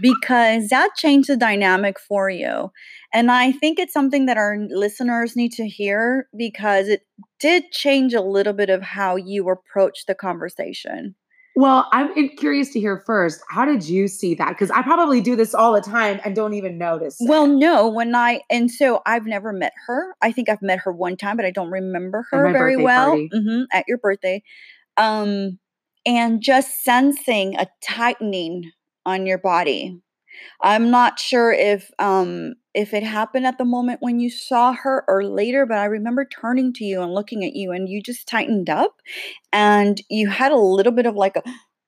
Because that changed the dynamic for you. And I think it's something that our listeners need to hear because it did change a little bit of how you approached the conversation. Well, I'm curious to hear first, how did you see that? Because I probably do this all the time and don't even notice it. Well, no, when I, and so I've never met her. I think I've met her one time, but I don't remember her very well. Mm-hmm, at your birthday. Um, and just sensing a tightening on your body. I'm not sure if um, if it happened at the moment when you saw her or later, but I remember turning to you and looking at you, and you just tightened up, and you had a little bit of like a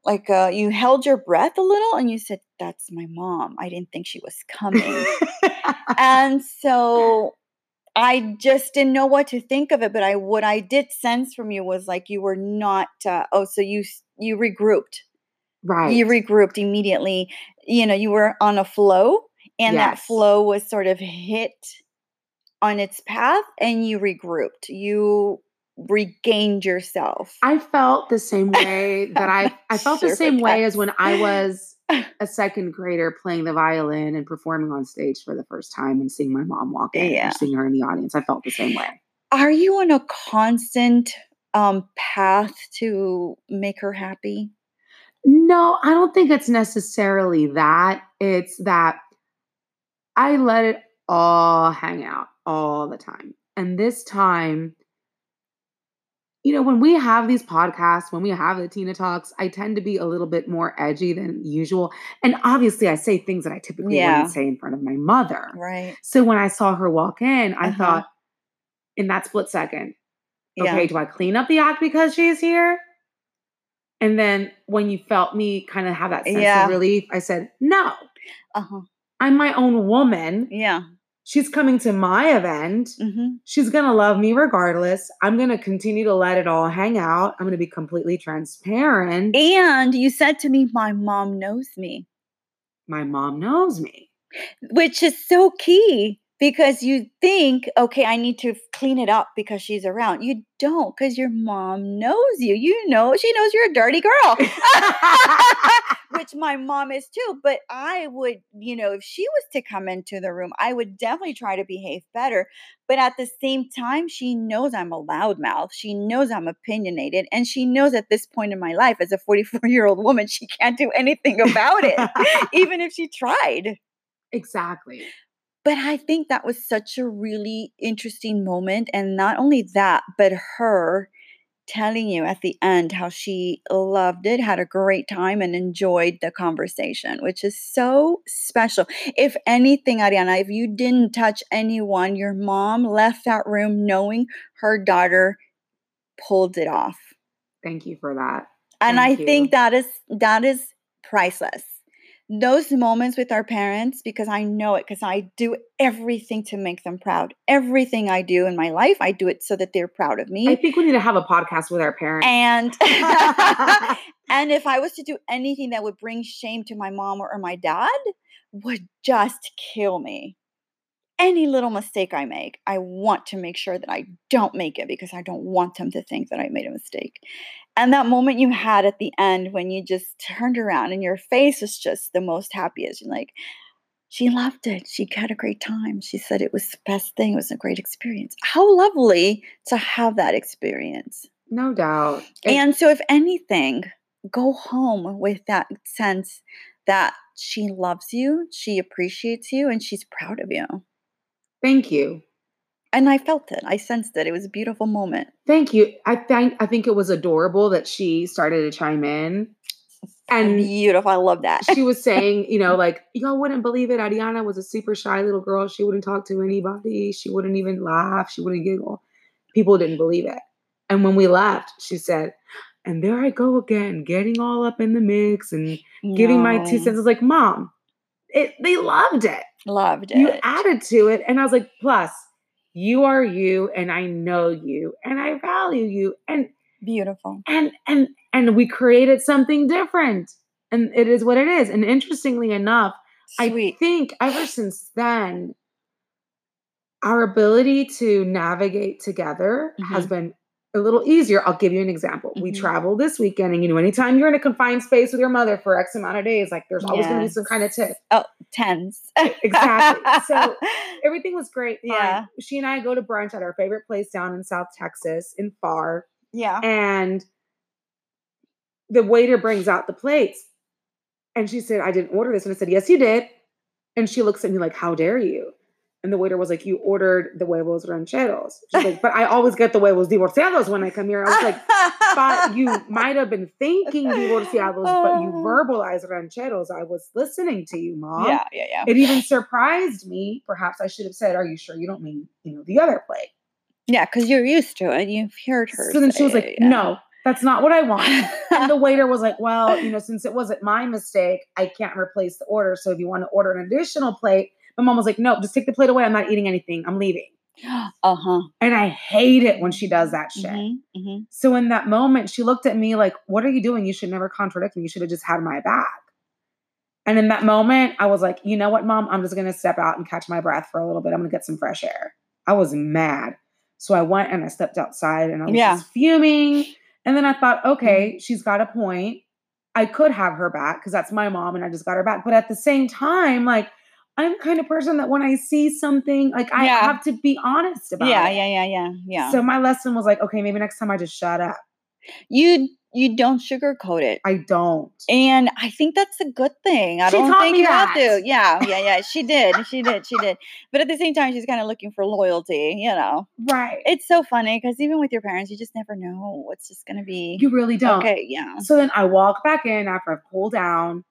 like a, you held your breath a little, and you said, "That's my mom. I didn't think she was coming," and so I just didn't know what to think of it. But I what I did sense from you was like you were not. Uh, oh, so you you regrouped. Right. You regrouped immediately. You know, you were on a flow and yes. that flow was sort of hit on its path and you regrouped. You regained yourself. I felt the same way that I, I felt sure the same way as when I was a second grader playing the violin and performing on stage for the first time and seeing my mom walk in yeah. and seeing her in the audience. I felt the same way. Are you on a constant um, path to make her happy? No, I don't think it's necessarily that. It's that I let it all hang out all the time. And this time, you know, when we have these podcasts, when we have the Tina Talks, I tend to be a little bit more edgy than usual. And obviously I say things that I typically yeah. wouldn't say in front of my mother. Right. So when I saw her walk in, I uh-huh. thought in that split second, okay, yeah. do I clean up the act because she's here? And then when you felt me kind of have that sense yeah. of relief, I said, no, uh-huh. I'm my own woman. Yeah. She's coming to my event. Mm-hmm. She's going to love me regardless. I'm going to continue to let it all hang out. I'm going to be completely transparent. And you said to me, my mom knows me. My mom knows me. Which is so key. Because you think, okay, I need to clean it up because she's around. You don't, because your mom knows you. You know, she knows you're a dirty girl, which my mom is too. But I would, you know, if she was to come into the room, I would definitely try to behave better. But at the same time, she knows I'm a loudmouth. She knows I'm opinionated. And she knows at this point in my life, as a forty-four-year-old woman, she can't do anything about it, even if she tried. Exactly. But I think that was such a really interesting moment. And not only that, but her telling you at the end how she loved it, had a great time, and enjoyed the conversation, which is so special. If anything, Ariana, if you didn't touch anyone, your mom left that room knowing her daughter pulled it off. Thank you for that. Thank and I you. think that is that is priceless. Those moments with our parents, because I know it, because I do everything to make them proud. Everything I do in my life, I do it so that they're proud of me. I think we need to have a podcast with our parents. And and if I was to do anything that would bring shame to my mom or, or my dad, would just kill me. Any little mistake I make, I want to make sure that I don't make it because I don't want them to think that I made a mistake. And that moment you had at the end when you just turned around and your face was just the most happiest. You're like, she loved it. She had a great time. She said it was the best thing. It was a great experience. How lovely to have that experience. No doubt. It- and so if anything, go home with that sense that she loves you, she appreciates you, and she's proud of you. Thank you. And I felt it. I sensed it. It was a beautiful moment. Thank you. I think I think it was adorable that she started to chime in. And beautiful. I love that. She was saying, you know, like, y'all wouldn't believe it. Ariana was a super shy little girl. She wouldn't talk to anybody. She wouldn't even laugh. She wouldn't giggle. People didn't believe it. And when we left, she said, and there I go again, getting all up in the mix and giving no. my two cents. I was like, Mom, it, they loved it. Loved it. You added to it. And I was like, plus, you are you, and I know you, and I value you. And beautiful. And and and we created something different. And it is what it is. And interestingly enough, sweet. I think ever since then, our ability to navigate together mm-hmm. has been a little easier. I'll give you an example. Mm-hmm. We traveled this weekend, and you know, anytime you're in a confined space with your mother for X amount of days, like there's always yes. going to be some kind of tiff. Oh, tense. Exactly. So everything was great. Fine. Yeah. She and I go to brunch at our favorite place down in South Texas in F A R. Yeah. And the waiter brings out the plates, and she said, I didn't order this. And I said, yes, you did. And she looks at me like, how dare you? And the waiter was like, you ordered the huevos rancheros. She's like, but I always get the huevos divorciados when I come here. I was like, but you might have been thinking divorciados, but you verbalized rancheros. I was listening to you, Mom. Yeah, yeah, yeah. It even surprised me. Perhaps I should have said, are you sure you don't mean, you know, the other plate? Yeah, because you're used to it. You've heard her. So then she was like, yeah. no, that's not what I want. And the waiter was like, well, you know, since it wasn't my mistake, I can't replace the order. So if you want to order an additional plate, my mom was like, no, just take the plate away. I'm not eating anything. I'm leaving. Uh-huh. And I hate it when she does that shit. Mm-hmm, mm-hmm. So in that moment, she looked at me like, what are you doing? You should never contradict me. You should have just had my back. And in that moment, I was like, you know what, Mom? I'm just going to step out and catch my breath for a little bit. I'm going to get some fresh air. I was mad. So I went and I stepped outside, and I was yeah. just fuming. And then I thought, okay, mm-hmm. she's got a point. I could have her back because that's my mom and I just got her back. But at the same time, like, I'm the kind of person that when I see something, like, I yeah. have to be honest about yeah, it. Yeah, yeah, yeah, yeah, yeah. So my lesson was like, okay, maybe next time I just shut up. You you don't sugarcoat it. I don't. And I think that's a good thing. I she don't taught think me you that. Have to. Yeah, yeah, yeah. She did. She did. She did. But at the same time, she's kind of looking for loyalty, you know. Right. It's so funny because even with your parents, you just never know what's just going to be. You really don't. Okay, yeah. So then I walk back in after I've cooled down.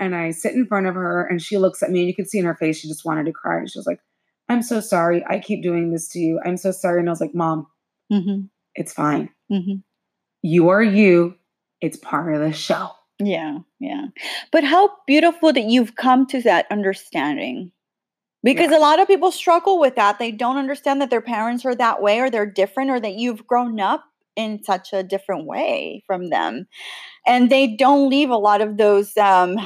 And I sit in front of her, and she looks at me, and you can see in her face, she just wanted to cry. And she was like, I'm so sorry. I keep doing this to you. I'm so sorry. And I was like, Mom, mm-hmm. it's fine. Mm-hmm. You are you. It's part of the show. Yeah. Yeah. But how beautiful that you've come to that understanding. Because yeah. a lot of people struggle with that. They don't understand that their parents are that way, or they're different, or that you've grown up in such a different way from them. And they don't leave a lot of those um,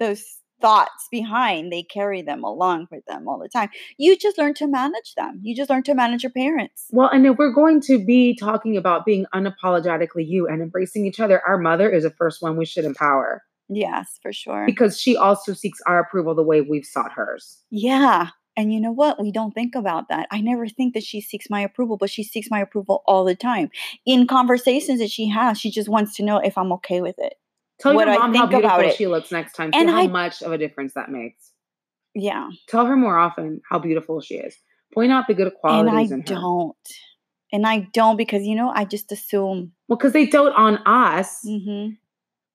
those thoughts behind. They carry them along with them all the time. You just learn to manage them. You just learn to manage your parents. Well, and if we're going to be talking about being unapologetically you and embracing each other, our mother is the first one we should empower. Yes, for sure. Because she also seeks our approval the way we've sought hers. Yeah. And you know what? We don't think about that. I never think that she seeks my approval, but she seeks my approval all the time. In conversations that she has, she just wants to know if I'm okay with it. Tell your mom how beautiful she looks next time. See how much of a difference that makes. Yeah. Tell her more often how beautiful she is. Point out the good qualities in her. And I don't. And I don't because, you know, I just assume. Well, because they dote on us. Mm-hmm.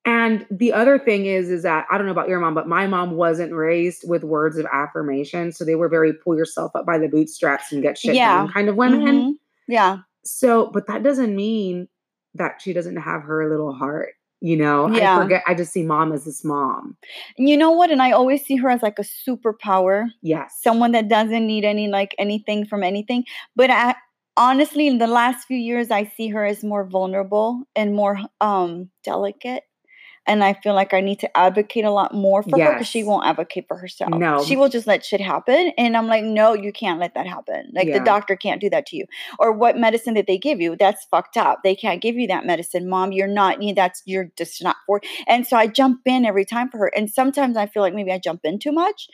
And the other thing is, is that I don't know about your mom, but my mom wasn't raised with words of affirmation. So they were very pull yourself up by the bootstraps and get shit yeah. done kind of women. Mm-hmm. Yeah. So, but that doesn't mean that she doesn't have her little heart. You know, yeah. I forget. I just see Mom as this mom. You know what? And I always see her as like a superpower. Yes. Someone that doesn't need any, like anything from anything. But I, honestly, in the last few years, I see her as more vulnerable and more um, delicate. And I feel like I need to advocate a lot more for yes. her because she won't advocate for herself. No. She will just let shit happen. And I'm like, no, you can't let that happen. Like yeah. the doctor can't do that to you. Or what medicine that they give you, that's fucked up. They can't give you that medicine. Mom, you're not, that's, you're just not for it. And so I jump in every time for her. And sometimes I feel like maybe I jump in too much.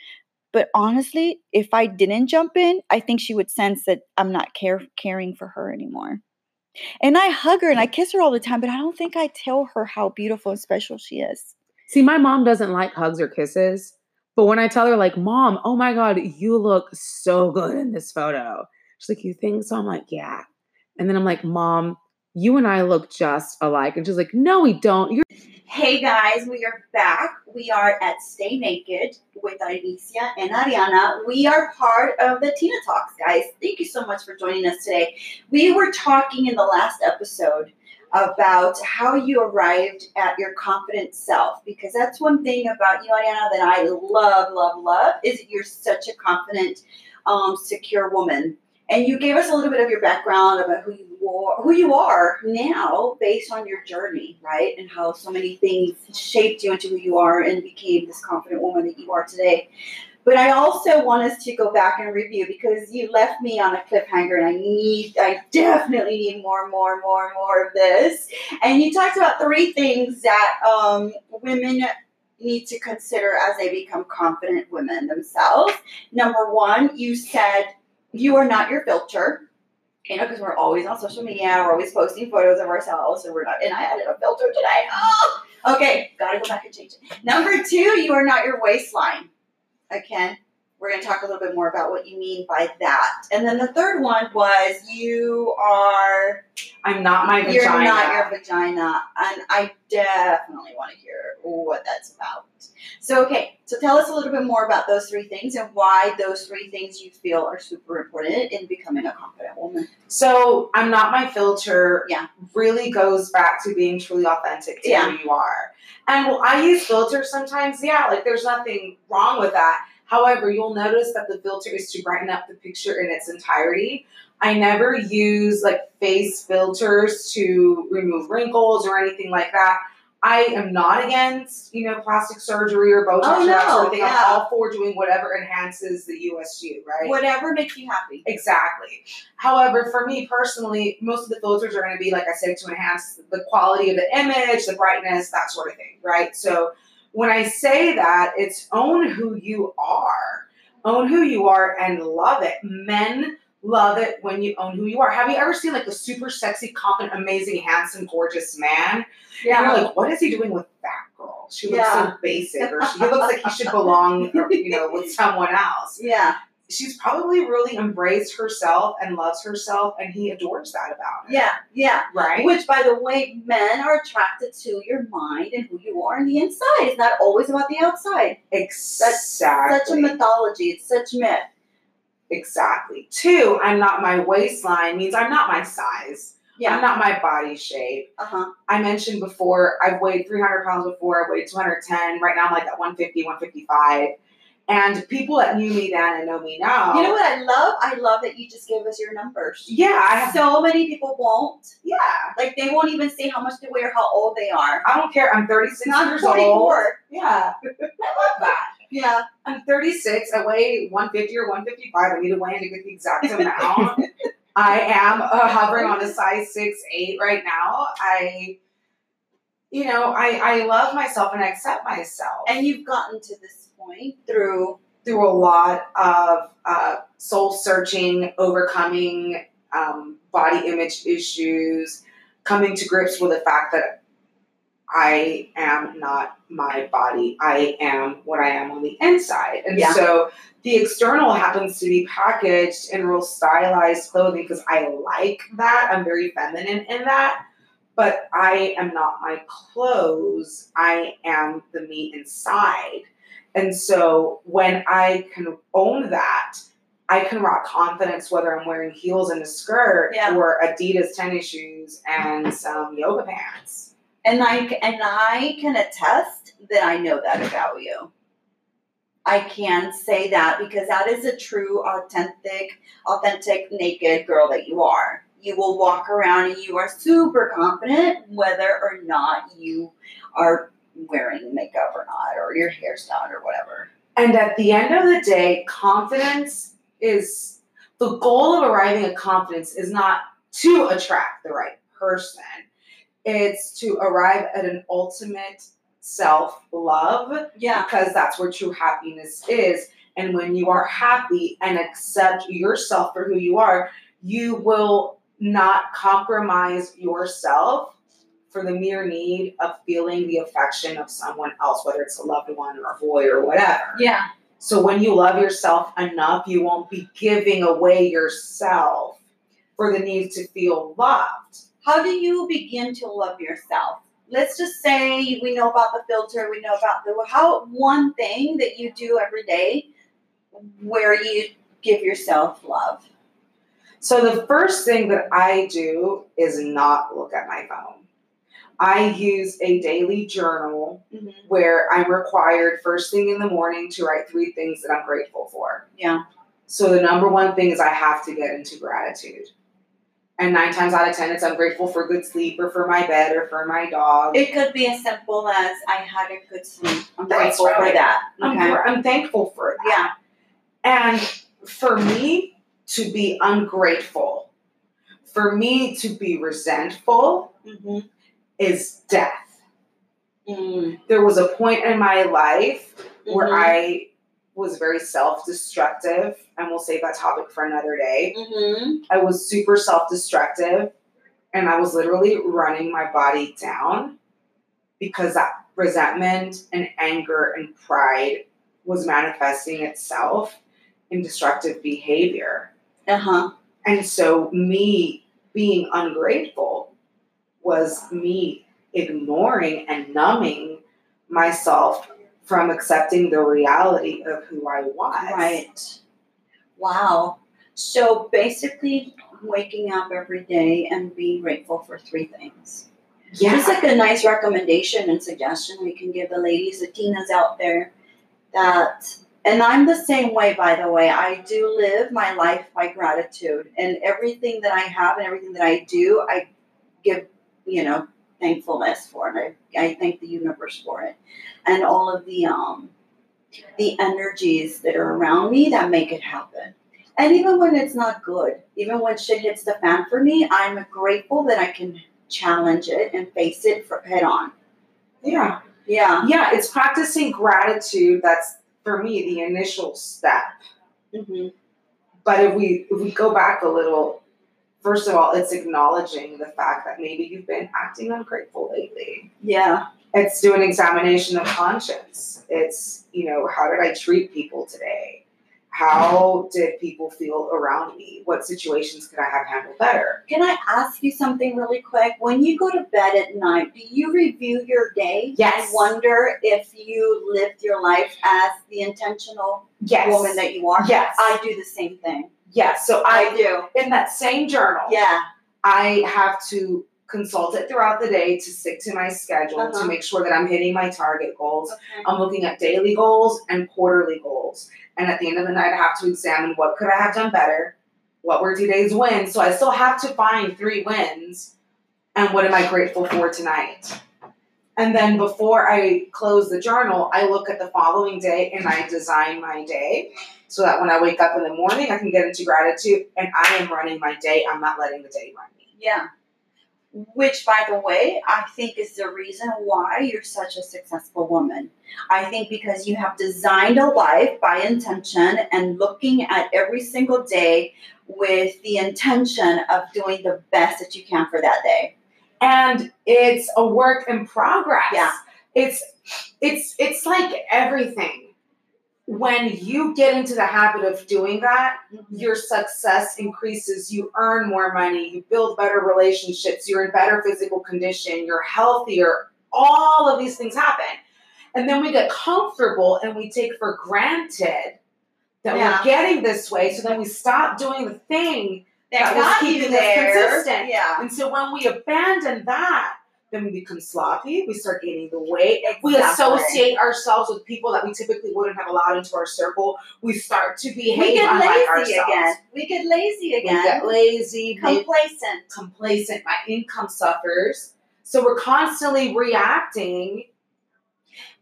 But honestly, if I didn't jump in, I think she would sense that I'm not care- caring for her anymore. And I hug her and I kiss her all the time, but I don't think I tell her how beautiful and special she is. See, my mom doesn't like hugs or kisses, but when I tell her like, Mom, oh my God, you look so good in this photo. She's like, you think so? I'm like, yeah. And then I'm like, Mom, you and I look just alike. And she's like, no, we don't. You're- hey guys, we are back. We are at Stay Naked with Alicia and Ariana. We are part of the Tina Talks, guys. Thank you so much for joining us today. We were talking in the last episode about how you arrived at your confident self, because that's one thing about you, Ariana, that I love, love, love, is that you're such a confident, um, secure woman. And you gave us a little bit of your background about who you are, who you are now based on your journey, right? And how so many things shaped you into who you are and became this confident woman that you are today. But I also want us to go back and review, because you left me on a cliffhanger, and I need, I definitely need more, more, more, more of this. And you talked about three things that um, women need to consider as they become confident women themselves. Number one, you said you are not your filter, you know, because we're always on social media, we're always posting photos of ourselves, and we're not, and I added a filter today. Oh, okay, gotta go back and change it. Number two, you are not your waistline. Again, we're going to talk a little bit more about what you mean by that. And then the third one was you are... I'm not my vagina. You're not your vagina. And I definitely want to hear what that's about. So, okay. So tell us a little bit more about those three things and why those three things you feel are super important in becoming a confident woman. So I'm not my filter yeah. really goes back to being truly authentic to yeah. who you are. And well, I use filters sometimes. Yeah, like there's nothing wrong with that. However, you'll notice that the filter is to brighten up the picture in its entirety. I never use like face filters to remove wrinkles or anything like that. I am not against, you know, plastic surgery or Botox oh, or that sort of thing. I'm all for doing whatever enhances the U S G, right? Whatever makes you happy. Exactly. However, for me personally, most of the filters are going to be, like I said, to enhance the quality of the image, the brightness, that sort of thing, right? So when I say that, it's own who you are. Own who you are and love it. Men love it when you own who you are. Have you ever seen like a super sexy, confident, amazing, handsome, gorgeous man? Yeah. And you're like, what is he doing with that girl? She looks yeah. so basic, or she looks like he should belong, or, you know, with someone else. Yeah. She's probably really embraced herself and loves herself, and he adores that about her. Yeah, yeah. Right? Which, by the way, men are attracted to your mind and who you are on the inside. It's not always about the outside. Exactly. That's such a mythology. It's such myth. Exactly. Two, I'm not my waistline means I'm not my size. Yeah. I'm not my body shape. Uh-huh. I mentioned before, I've weighed three hundred pounds before. I weighed two hundred ten. Right now I'm like at one fifty, one fifty-five. And people that knew me then and know me now. You know what I love? I love that you just gave us your numbers. Yeah. I have, so many people won't. Yeah. Like they won't even say how much they weigh or how old they are. I don't care. I'm thirty-six years old. Yeah. I love that. Yeah. I'm thirty-six. I weigh one fifty or one fifty-five. I need to weigh in to get the exact amount. I am uh, hovering on a size six eight right now. I, you know, I, I love myself and I accept myself. And you've gotten to this point through through a lot of uh, soul searching, overcoming um, body image issues, coming to grips with the fact that I am not my body. I am what I am on the inside. And yeah. so the external happens to be packaged in real stylized clothing because I like that. I'm very feminine in that. But I am not my clothes. I am the me inside. And so when I can own that, I can rock confidence whether I'm wearing heels and a skirt yeah. or Adidas tennis shoes and some yoga pants. And I, and I can attest that I know that about you. I can say that because that is a true, authentic, authentic, naked girl that you are. You will walk around and you are super confident whether or not you are wearing makeup or not, or your hair's done or whatever. And at the end of the day, confidence is, the goal of arriving at confidence is not to attract the right person. It's to arrive at an ultimate self-love yeah. because that's where true happiness is. And when you are happy and accept yourself for who you are, you will not compromise yourself for the mere need of feeling the affection of someone else, whether it's a loved one or a boy or whatever. Yeah. So when you love yourself enough, you won't be giving away yourself for the need to feel loved. How do you begin to love yourself? Let's just say we know about the filter. We know about the how one thing that you do every day where you give yourself love. So the first thing that I do is not look at my phone. I use a daily journal mm-hmm. where I'm required first thing in the morning to write three things that I'm grateful for. Yeah. So the number one thing is I have to get into gratitude. And nine times out of ten, it's I'm grateful for good sleep or for my bed or for my dog. It could be as simple as I had a good sleep. I'm That's grateful right. for that. Okay. I'm, I'm thankful for that. Yeah. And for me to be ungrateful, for me to be resentful mm-hmm. is death. Mm. There was a point in my life mm-hmm. where I was very self-destructive, and we'll save that topic for another day. Mm-hmm. I was super self-destructive, and I was literally running my body down because that resentment and anger and pride was manifesting itself in destructive behavior. Uh-huh. And so me being ungrateful was me ignoring and numbing myself from accepting the reality of who I was. Right. Wow. So basically waking up every day and being grateful for three things. Yeah. It's like a nice recommendation and suggestion we can give the ladies, the Tinas out there. That, and I'm the same way, by the way. I do live my life by gratitude. And everything that I have and everything that I do, I give, you know, thankfulness for it. I, I thank the universe for it, and all of the um the energies that are around me that make it happen. And even when it's not good, even when shit hits the fan for me, I'm grateful that I can challenge it and face it for, head on. Yeah, yeah, yeah. It's practicing gratitude. That's for me the initial step. Mm-hmm. But if we if we go back a little. First of all, it's acknowledging the fact that maybe you've been acting ungrateful lately. Yeah. It's doing examination of conscience. It's, you know, how did I treat people today? How did people feel around me? What situations could I have handled better? Can I ask you something really quick? When you go to bed at night, do you review your day? Yes. And wonder if you lived your life as the intentional yes. woman that you are? Yes. I do the same thing. Yes, so I, I do. In that same journal, yeah, I have to consult it throughout the day to stick to my schedule uh-huh. to make sure that I'm hitting my target goals. Okay. I'm looking at daily goals and quarterly goals. And at the end of the night, I have to examine what could I have done better? What were today's wins? So I still have to find three wins. And what am I grateful for tonight? And then before I close the journal, I look at the following day and I design my day so that when I wake up in the morning, I can get into gratitude and I am running my day. I'm not letting the day run me. Yeah. Which, by the way, I think is the reason why you're such a successful woman. I think because you have designed a life by intention and looking at every single day with the intention of doing the best that you can for that day. And it's a work in progress. Yeah. It's it's it's like everything. When you get into the habit of doing that, your success increases, you earn more money, you build better relationships, you're in better physical condition, you're healthier, all of these things happen. And then we get comfortable and we take for granted that yeah. we're getting this way, so then we stop doing the thing That, that was keeping us consistent. Yeah. And so when we abandon that, then we become sloppy. We start gaining the weight. Exactly. We associate ourselves with people that we typically wouldn't have allowed into our circle. We start to behave unlike ourselves. We get lazy again. We get lazy again. Complacent. Complacent. My income suffers. So we're constantly reacting.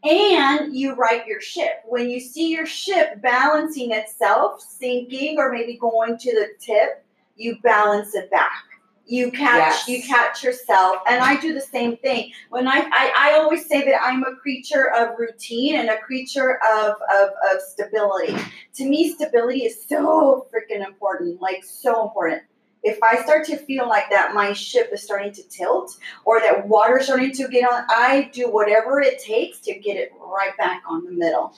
And you right your ship. When you see your ship balancing itself, sinking, or maybe going to the tip, you balance it back. You catch, yes. you catch yourself. And I do the same thing. When I, I, I always say that I'm a creature of routine and a creature of, of, of stability. To me, stability is so freaking important, like so important. If I start to feel like that my ship is starting to tilt or that water's starting to get on, I do whatever it takes to get it right back on the middle.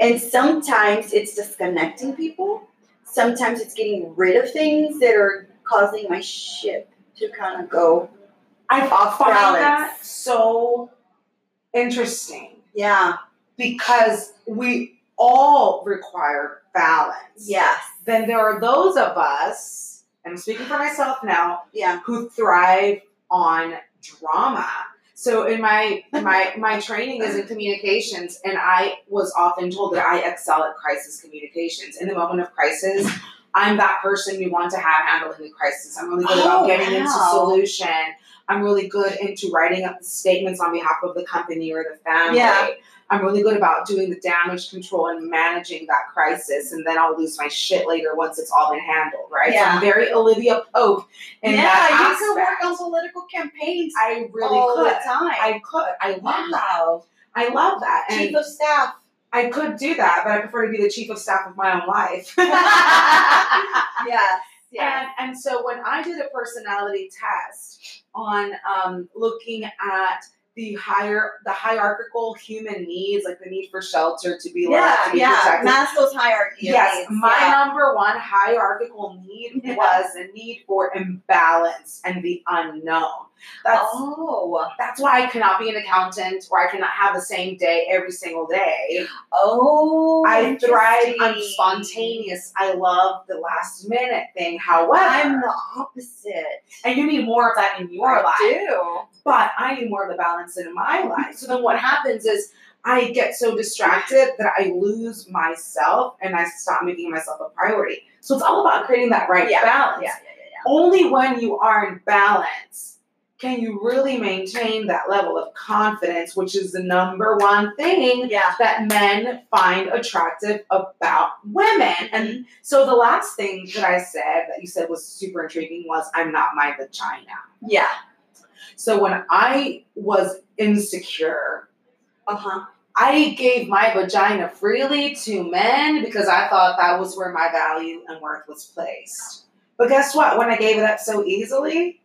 And sometimes it's disconnecting people. Sometimes it's getting rid of things that are causing my ship to kind of go I off find balance. That so interesting. Yeah. Because we all require balance. Yes. Then there are those of us, and I'm speaking for myself now, yeah, who thrive on drama. So in my my my training is in communications, and I was often told that I excel at crisis communications. In the moment of crisis, I'm that person you want to have handling the crisis. I'm really good oh, about getting wow. into solution. I'm really good into writing up the statements on behalf of the company or the family. Yeah. I'm really good about doing the damage control and managing that crisis, and then I'll lose my shit later once it's all been handled, right? Yeah. So I'm very Olivia Pope in yeah, that aspect. You could work on political campaigns I really all could. the time. I could. I love wow. that. I love that. Chief and of staff. I could do that, but I prefer to be the chief of staff of my own life. Yes. Yeah. And, and so when I did a personality test on um, looking at the higher, the hierarchical human needs, like the need for shelter, to be loved, yeah, to be yeah. protected. Maslow's hierarchy. Yes, needs. my yeah. number one hierarchical need was a need for imbalance and the unknown. That's, oh, that's why I cannot be an accountant, or I cannot have the same day every single day. Oh, I thrive on spontaneous. I love the last minute thing. However, I'm the opposite, and you need more of that in your I life. I do, but I need more of the balance in my life. So then, what happens is I get so distracted that I lose myself, and I stop making myself a priority. So it's all about creating that right yeah. balance. Yeah, yeah, yeah, yeah. Only when you are in balance can you really maintain that level of confidence, which is the number one thing yeah. that men find attractive about women. And so the last thing that I said that you said was super intriguing was, I'm not my vagina. Yeah. So when I was insecure, uh-huh, I gave my vagina freely to men because I thought that was where my value and worth was placed. But guess what? When I gave it up so easily,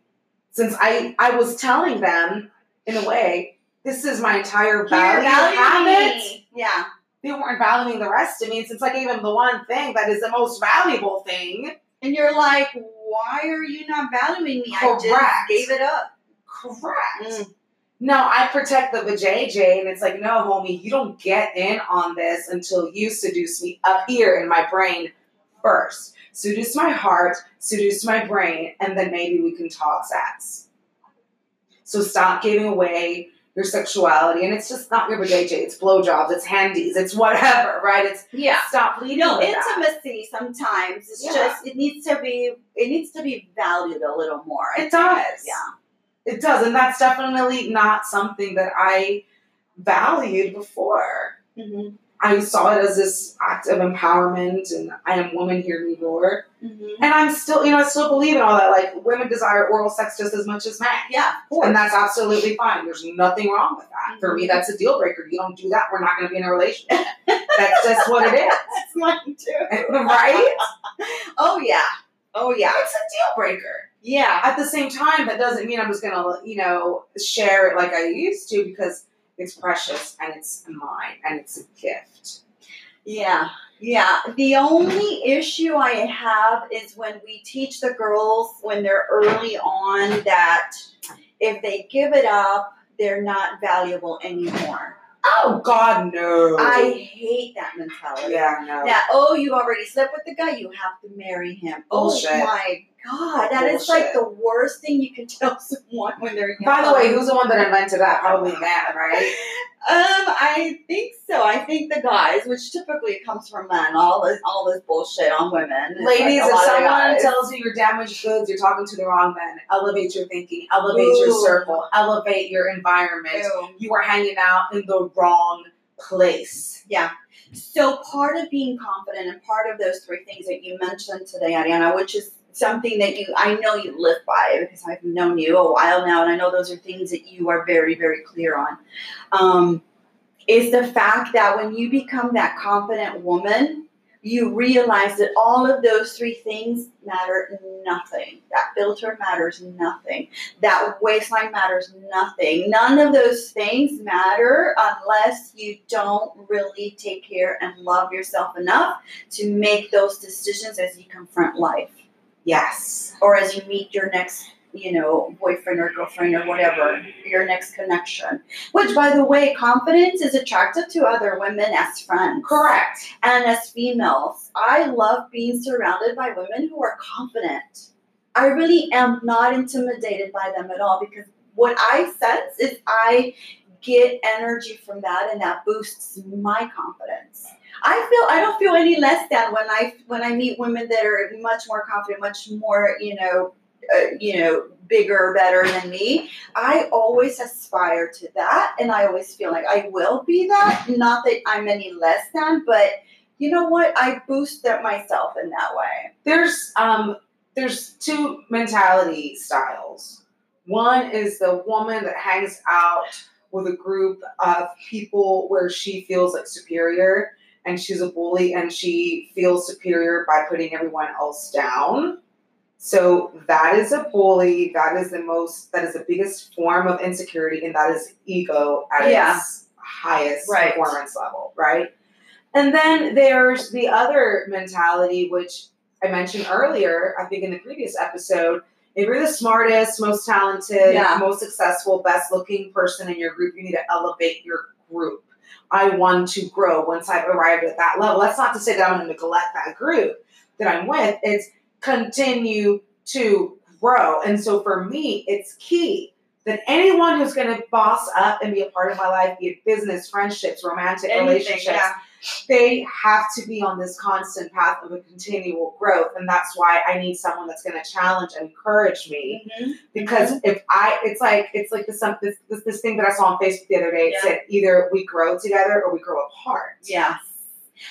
since I, I was telling them, in a way, this is my entire value habit. Yeah. They weren't valuing the rest of me. And since I gave them the one thing that is the most valuable thing. And you're like, why are you not valuing me? Correct. I just gave it up. Correct. Mm. Now, I protect the vajayjay, and it's like, no, homie, you don't get in on this until you seduce me up here in my brain first. Seduce my heart, seduce my brain, and then maybe we can talk sex. So stop giving away your sexuality. And it's just not your vajayjay. It's blowjobs, it's handies, it's whatever, right? It's yeah. stop leading no, with intimacy that. Sometimes. It's yeah. just, it needs to be, it needs to be valued a little more. It does. Yeah. It does. And that's definitely not something that I valued before. Mm-hmm. I saw it as this act of empowerment, and I am woman here in New York. Mm-hmm. And I'm still, you know, I still believe in all that. Like, women desire oral sex just as much as men. Yeah, of course. And that's absolutely fine. There's nothing wrong with that. Mm-hmm. For me, that's a deal breaker. You don't do that, we're not going to be in a relationship. That's just what it is. That's mine too. Right? Oh, yeah. Oh, yeah. It's a deal breaker. Yeah. At the same time, that doesn't mean I'm just going to, you know, share it like I used to, because it's precious, and it's mine, and it's a gift. Yeah, yeah. The only issue I have is when we teach the girls when they're early on that if they give it up, they're not valuable anymore. Oh, God, no. I hate that mentality. Yeah, no. That, oh, you already slept with the guy, you have to marry him. Bullshit. Oh, my God, that Bullshit. is like the worst thing you can tell someone when they're young. By the way, who's the one that invented that? Probably man, right? Um, I think so. I think the guys, which typically comes from men, all this, all this bullshit on women. Ladies, like if someone tells you you're damaged goods, you're talking to the wrong men. Elevate your thinking. Elevate Ooh. your circle. Elevate your environment. Ew. You are hanging out in the wrong place. Yeah. So part of being confident and part of those three things that you mentioned today, Ariana, which is something that you, I know you live by because I've known you a while now, and I know those are things that you are very, very clear on, um, is the fact that when you become that confident woman, you realize that all of those three things matter nothing. That filter matters nothing. That waistline matters nothing. None of those things matter unless you don't really take care and love yourself enough to make those decisions as you confront life. Yes. Or as you meet your next you know, boyfriend or girlfriend or whatever, your next connection. Which, by the way, confidence is attractive to other women as friends. Correct. And as females. I love being surrounded by women who are confident. I really am not intimidated by them at all, because what I sense is I get energy from that, and that boosts my confidence. I feel I don't feel any less than when I when I meet women that are much more confident, much more, you know, uh, you know, bigger, better than me. I always aspire to that, and I always feel like I will be that. Not that I'm any less than, but you know what? I boost that myself in that way. There's um there's two mentality styles. One is the woman that hangs out with a group of people where she feels like superior, and she's a bully, and she feels superior by putting everyone else down. So that is a bully. That is the most, that is the biggest form of insecurity, and that is ego at yeah. its highest right. performance level, right? And then there's the other mentality, which I mentioned earlier, I think in the previous episode. If you're the smartest, most talented, yeah. most successful, best-looking person in your group, you need to elevate your group. I want to grow once I've arrived at that level. That's not to say that I'm going to neglect that group that I'm with. It's continue to grow. And so for me, it's key that anyone who's going to boss up and be a part of my life, be it business, friendships, romantic Anything, relationships, yeah. they have to be on this constant path of a continual growth. And that's why I need someone that's going to challenge and encourage me. Mm-hmm. Because mm-hmm. if I, it's like, it's like this, this, this, this thing that I saw on Facebook the other day. It yeah. said either we grow together or we grow apart. Yeah.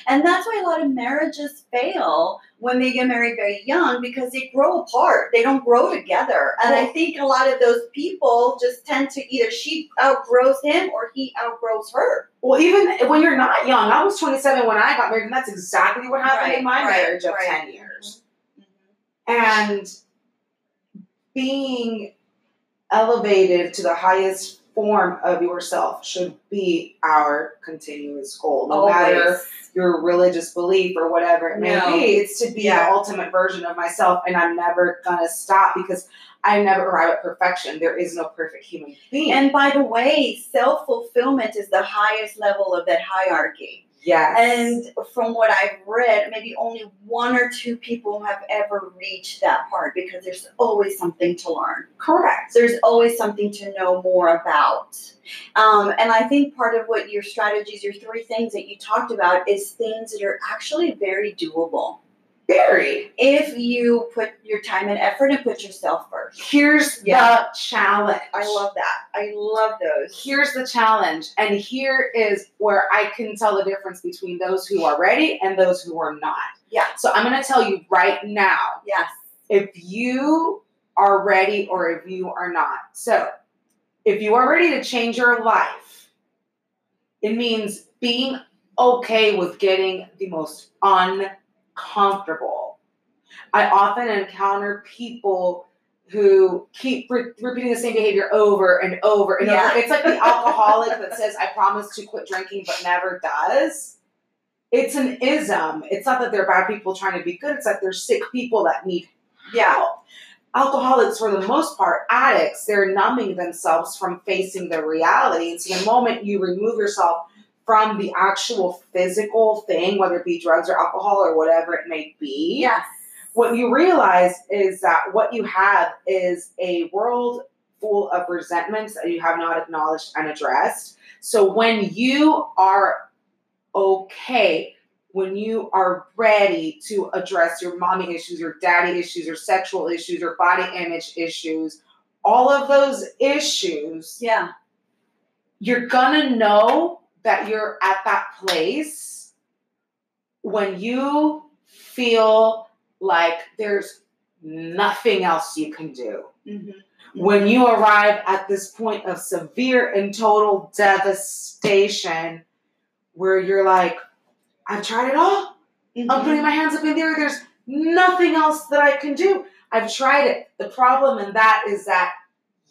And that's why a lot of marriages fail when they get married very young, because they grow apart. They don't grow together. And I think a lot of those people just tend to either she outgrows him or he outgrows her. Well, even when you're not young, I was twenty-seven when I got married, and that's exactly what happened right, in my right, marriage of right. ten years. Mm-hmm. And being elevated to the highest form of yourself should be our continuous goal, no Always. matter your religious belief or whatever it may no. be. It's to be yeah. the ultimate version of myself, and I'm never gonna stop, because I never arrive at perfection. There is no perfect human being. And by the way, self-fulfillment is the highest level of that hierarchy. Yes. And from what I've read, maybe only one or two people have ever reached that part, because there's always something to learn. Correct. There's always something to know more about. Um, and I think part of what your strategies, your three things that you talked about, is things that are actually very doable. Very. If you put your time and effort and put yourself first. Here's yeah. the challenge. I love that. I love those. Here's the challenge. And here is where I can tell the difference between those who are ready and those who are not. Yeah. So I'm going to tell you right now. Yes. If you are ready or if you are not. So if you are ready to change your life, it means being okay with getting the most un. comfortable. I often encounter people who keep re- repeating the same behavior over and over and yeah. over. It's like the alcoholic that says, I promise to quit drinking, but never does. It's an ism. It's not that they're bad people trying to be good. It's that they're sick people that need help. Alcoholics, for the most part, addicts, they're numbing themselves from facing the reality. And so the moment you remove yourself from the actual physical thing, whether it be drugs or alcohol or whatever it may be, yes. what you realize is that what you have is a world full of resentments that you have not acknowledged and addressed. So when you are okay, when you are ready to address your mommy issues, your daddy issues, your sexual issues, your body image issues, all of those issues, yeah, you're gonna know that you're at that place when you feel like there's nothing else you can do. Mm-hmm. When you arrive at this point of severe and total devastation where you're like, I've tried it all. Mm-hmm. I'm putting my hands up in the air. There's nothing else that I can do. I've tried it. The problem in that is that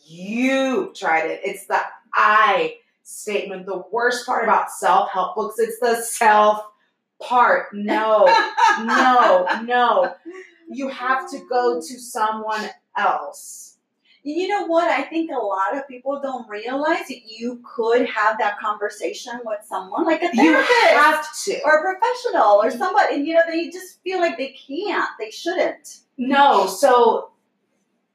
you tried it. It's the I statement. The worst part about self-help books, it's the self part. No, no, no. You have to go to someone else. You know what? I think a lot of people don't realize that you could have that conversation with someone, like a therapist. You have to. Or a professional or somebody. And, you know, they just feel like they can't. They shouldn't. No. So,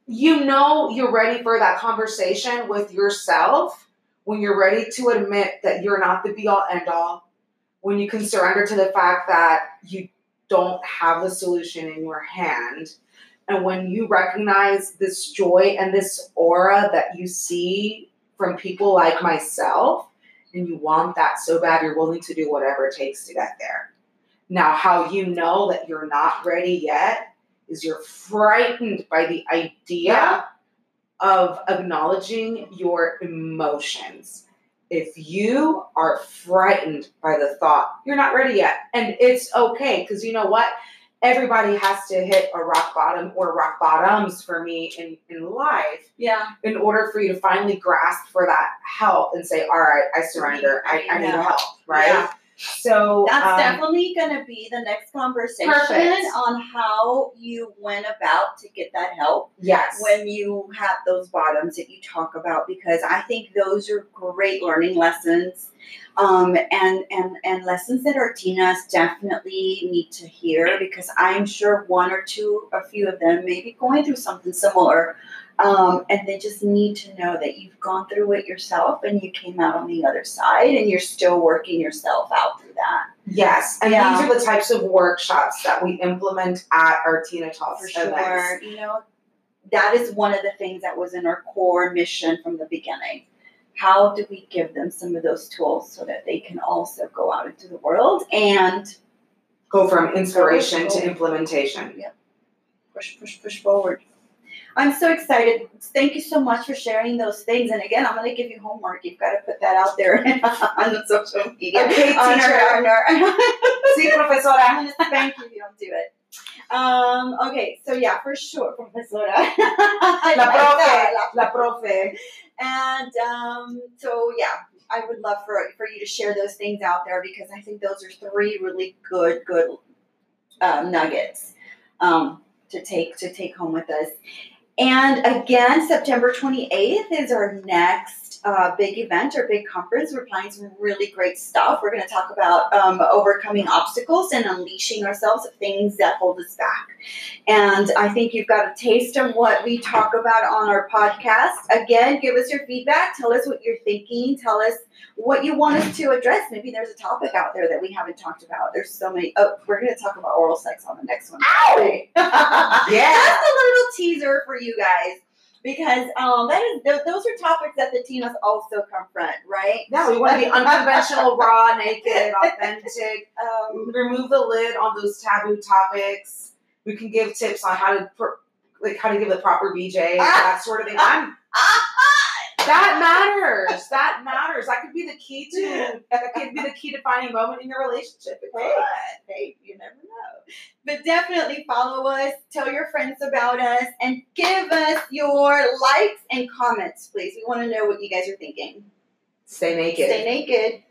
you know you're ready for that conversation with yourself when you're ready to admit that you're not the be-all, end-all. When you can surrender to the fact that you don't have the solution in your hand. And when you recognize this joy and this aura that you see from people like myself, and you want that so bad, you're willing to do whatever it takes to get there. Now, how you know that you're not ready yet is you're frightened by the idea of acknowledging your emotions. If you are frightened by the thought, you're not ready yet. And it's okay, because you know what? Everybody has to hit a rock bottom or rock bottoms for me in, in life. Yeah. In order for you to finally grasp for that help and say, all right, I surrender. I, I need yeah. help. Right. Yeah. So that's um, definitely going to be the next conversation perfect. on how you went about to get that help. Yes. When you have those bottoms that you talk about, because I think those are great learning lessons. Um, and, and, and lessons that our Tinas definitely need to hear, because I'm sure one or two, a few of them may be going through something similar. Um, and they just need to know that you've gone through it yourself and you came out on the other side and you're still working yourself out through that. Yes. And yeah. these are the types of workshops that we implement at our Tina Talks. For sure. You know, that is one of the things that was in our core mission from the beginning. How do we give them some of those tools so that they can also go out into the world and go from inspiration go to implementation? Yep. Push, push, push forward. I'm so excited. Thank you so much for sharing those things. And again, I'm going to give you homework. You've got to put that out there on the social media. Okay, on teacher. Our, on our, see, professora. Thank you. You don't do it. Um, okay, so yeah, for sure, professora. La profe. La profe. And um, so, yeah, I would love for, for you to share those things out there, because I think those are three really good, good uh, nuggets um, to take to take home with us. And again, September twenty-eighth is our next uh, big event or big conference. We're planning some really great stuff. We're going to talk about um, overcoming obstacles and unleashing ourselves of things that hold us back. And I think you've got a taste of what we talk about on our podcast. Again, give us your feedback. Tell us what you're thinking. Tell us what you want us to address. Maybe there's a topic out there that we haven't talked about. There's so many. Oh, we're going to talk about oral sex on the next one. Ow! Right? Yeah. That's a little teaser for you. You guys, because um, that is th- those are topics that the Tinas also confront, right? No, we want to be unconventional, raw, naked, authentic. Um, remove the lid on those taboo topics. We can give tips on how to per- like how to give the proper B J, ah, that sort of thing. Ah, ah, ah, that matters. That matters. That could be the key to that could be the key defining moment in your relationship. Hey, hey, you never know. But definitely follow us, tell your friends about us, and give us your likes and comments, please. We want to know what you guys are thinking. Stay naked. Stay naked.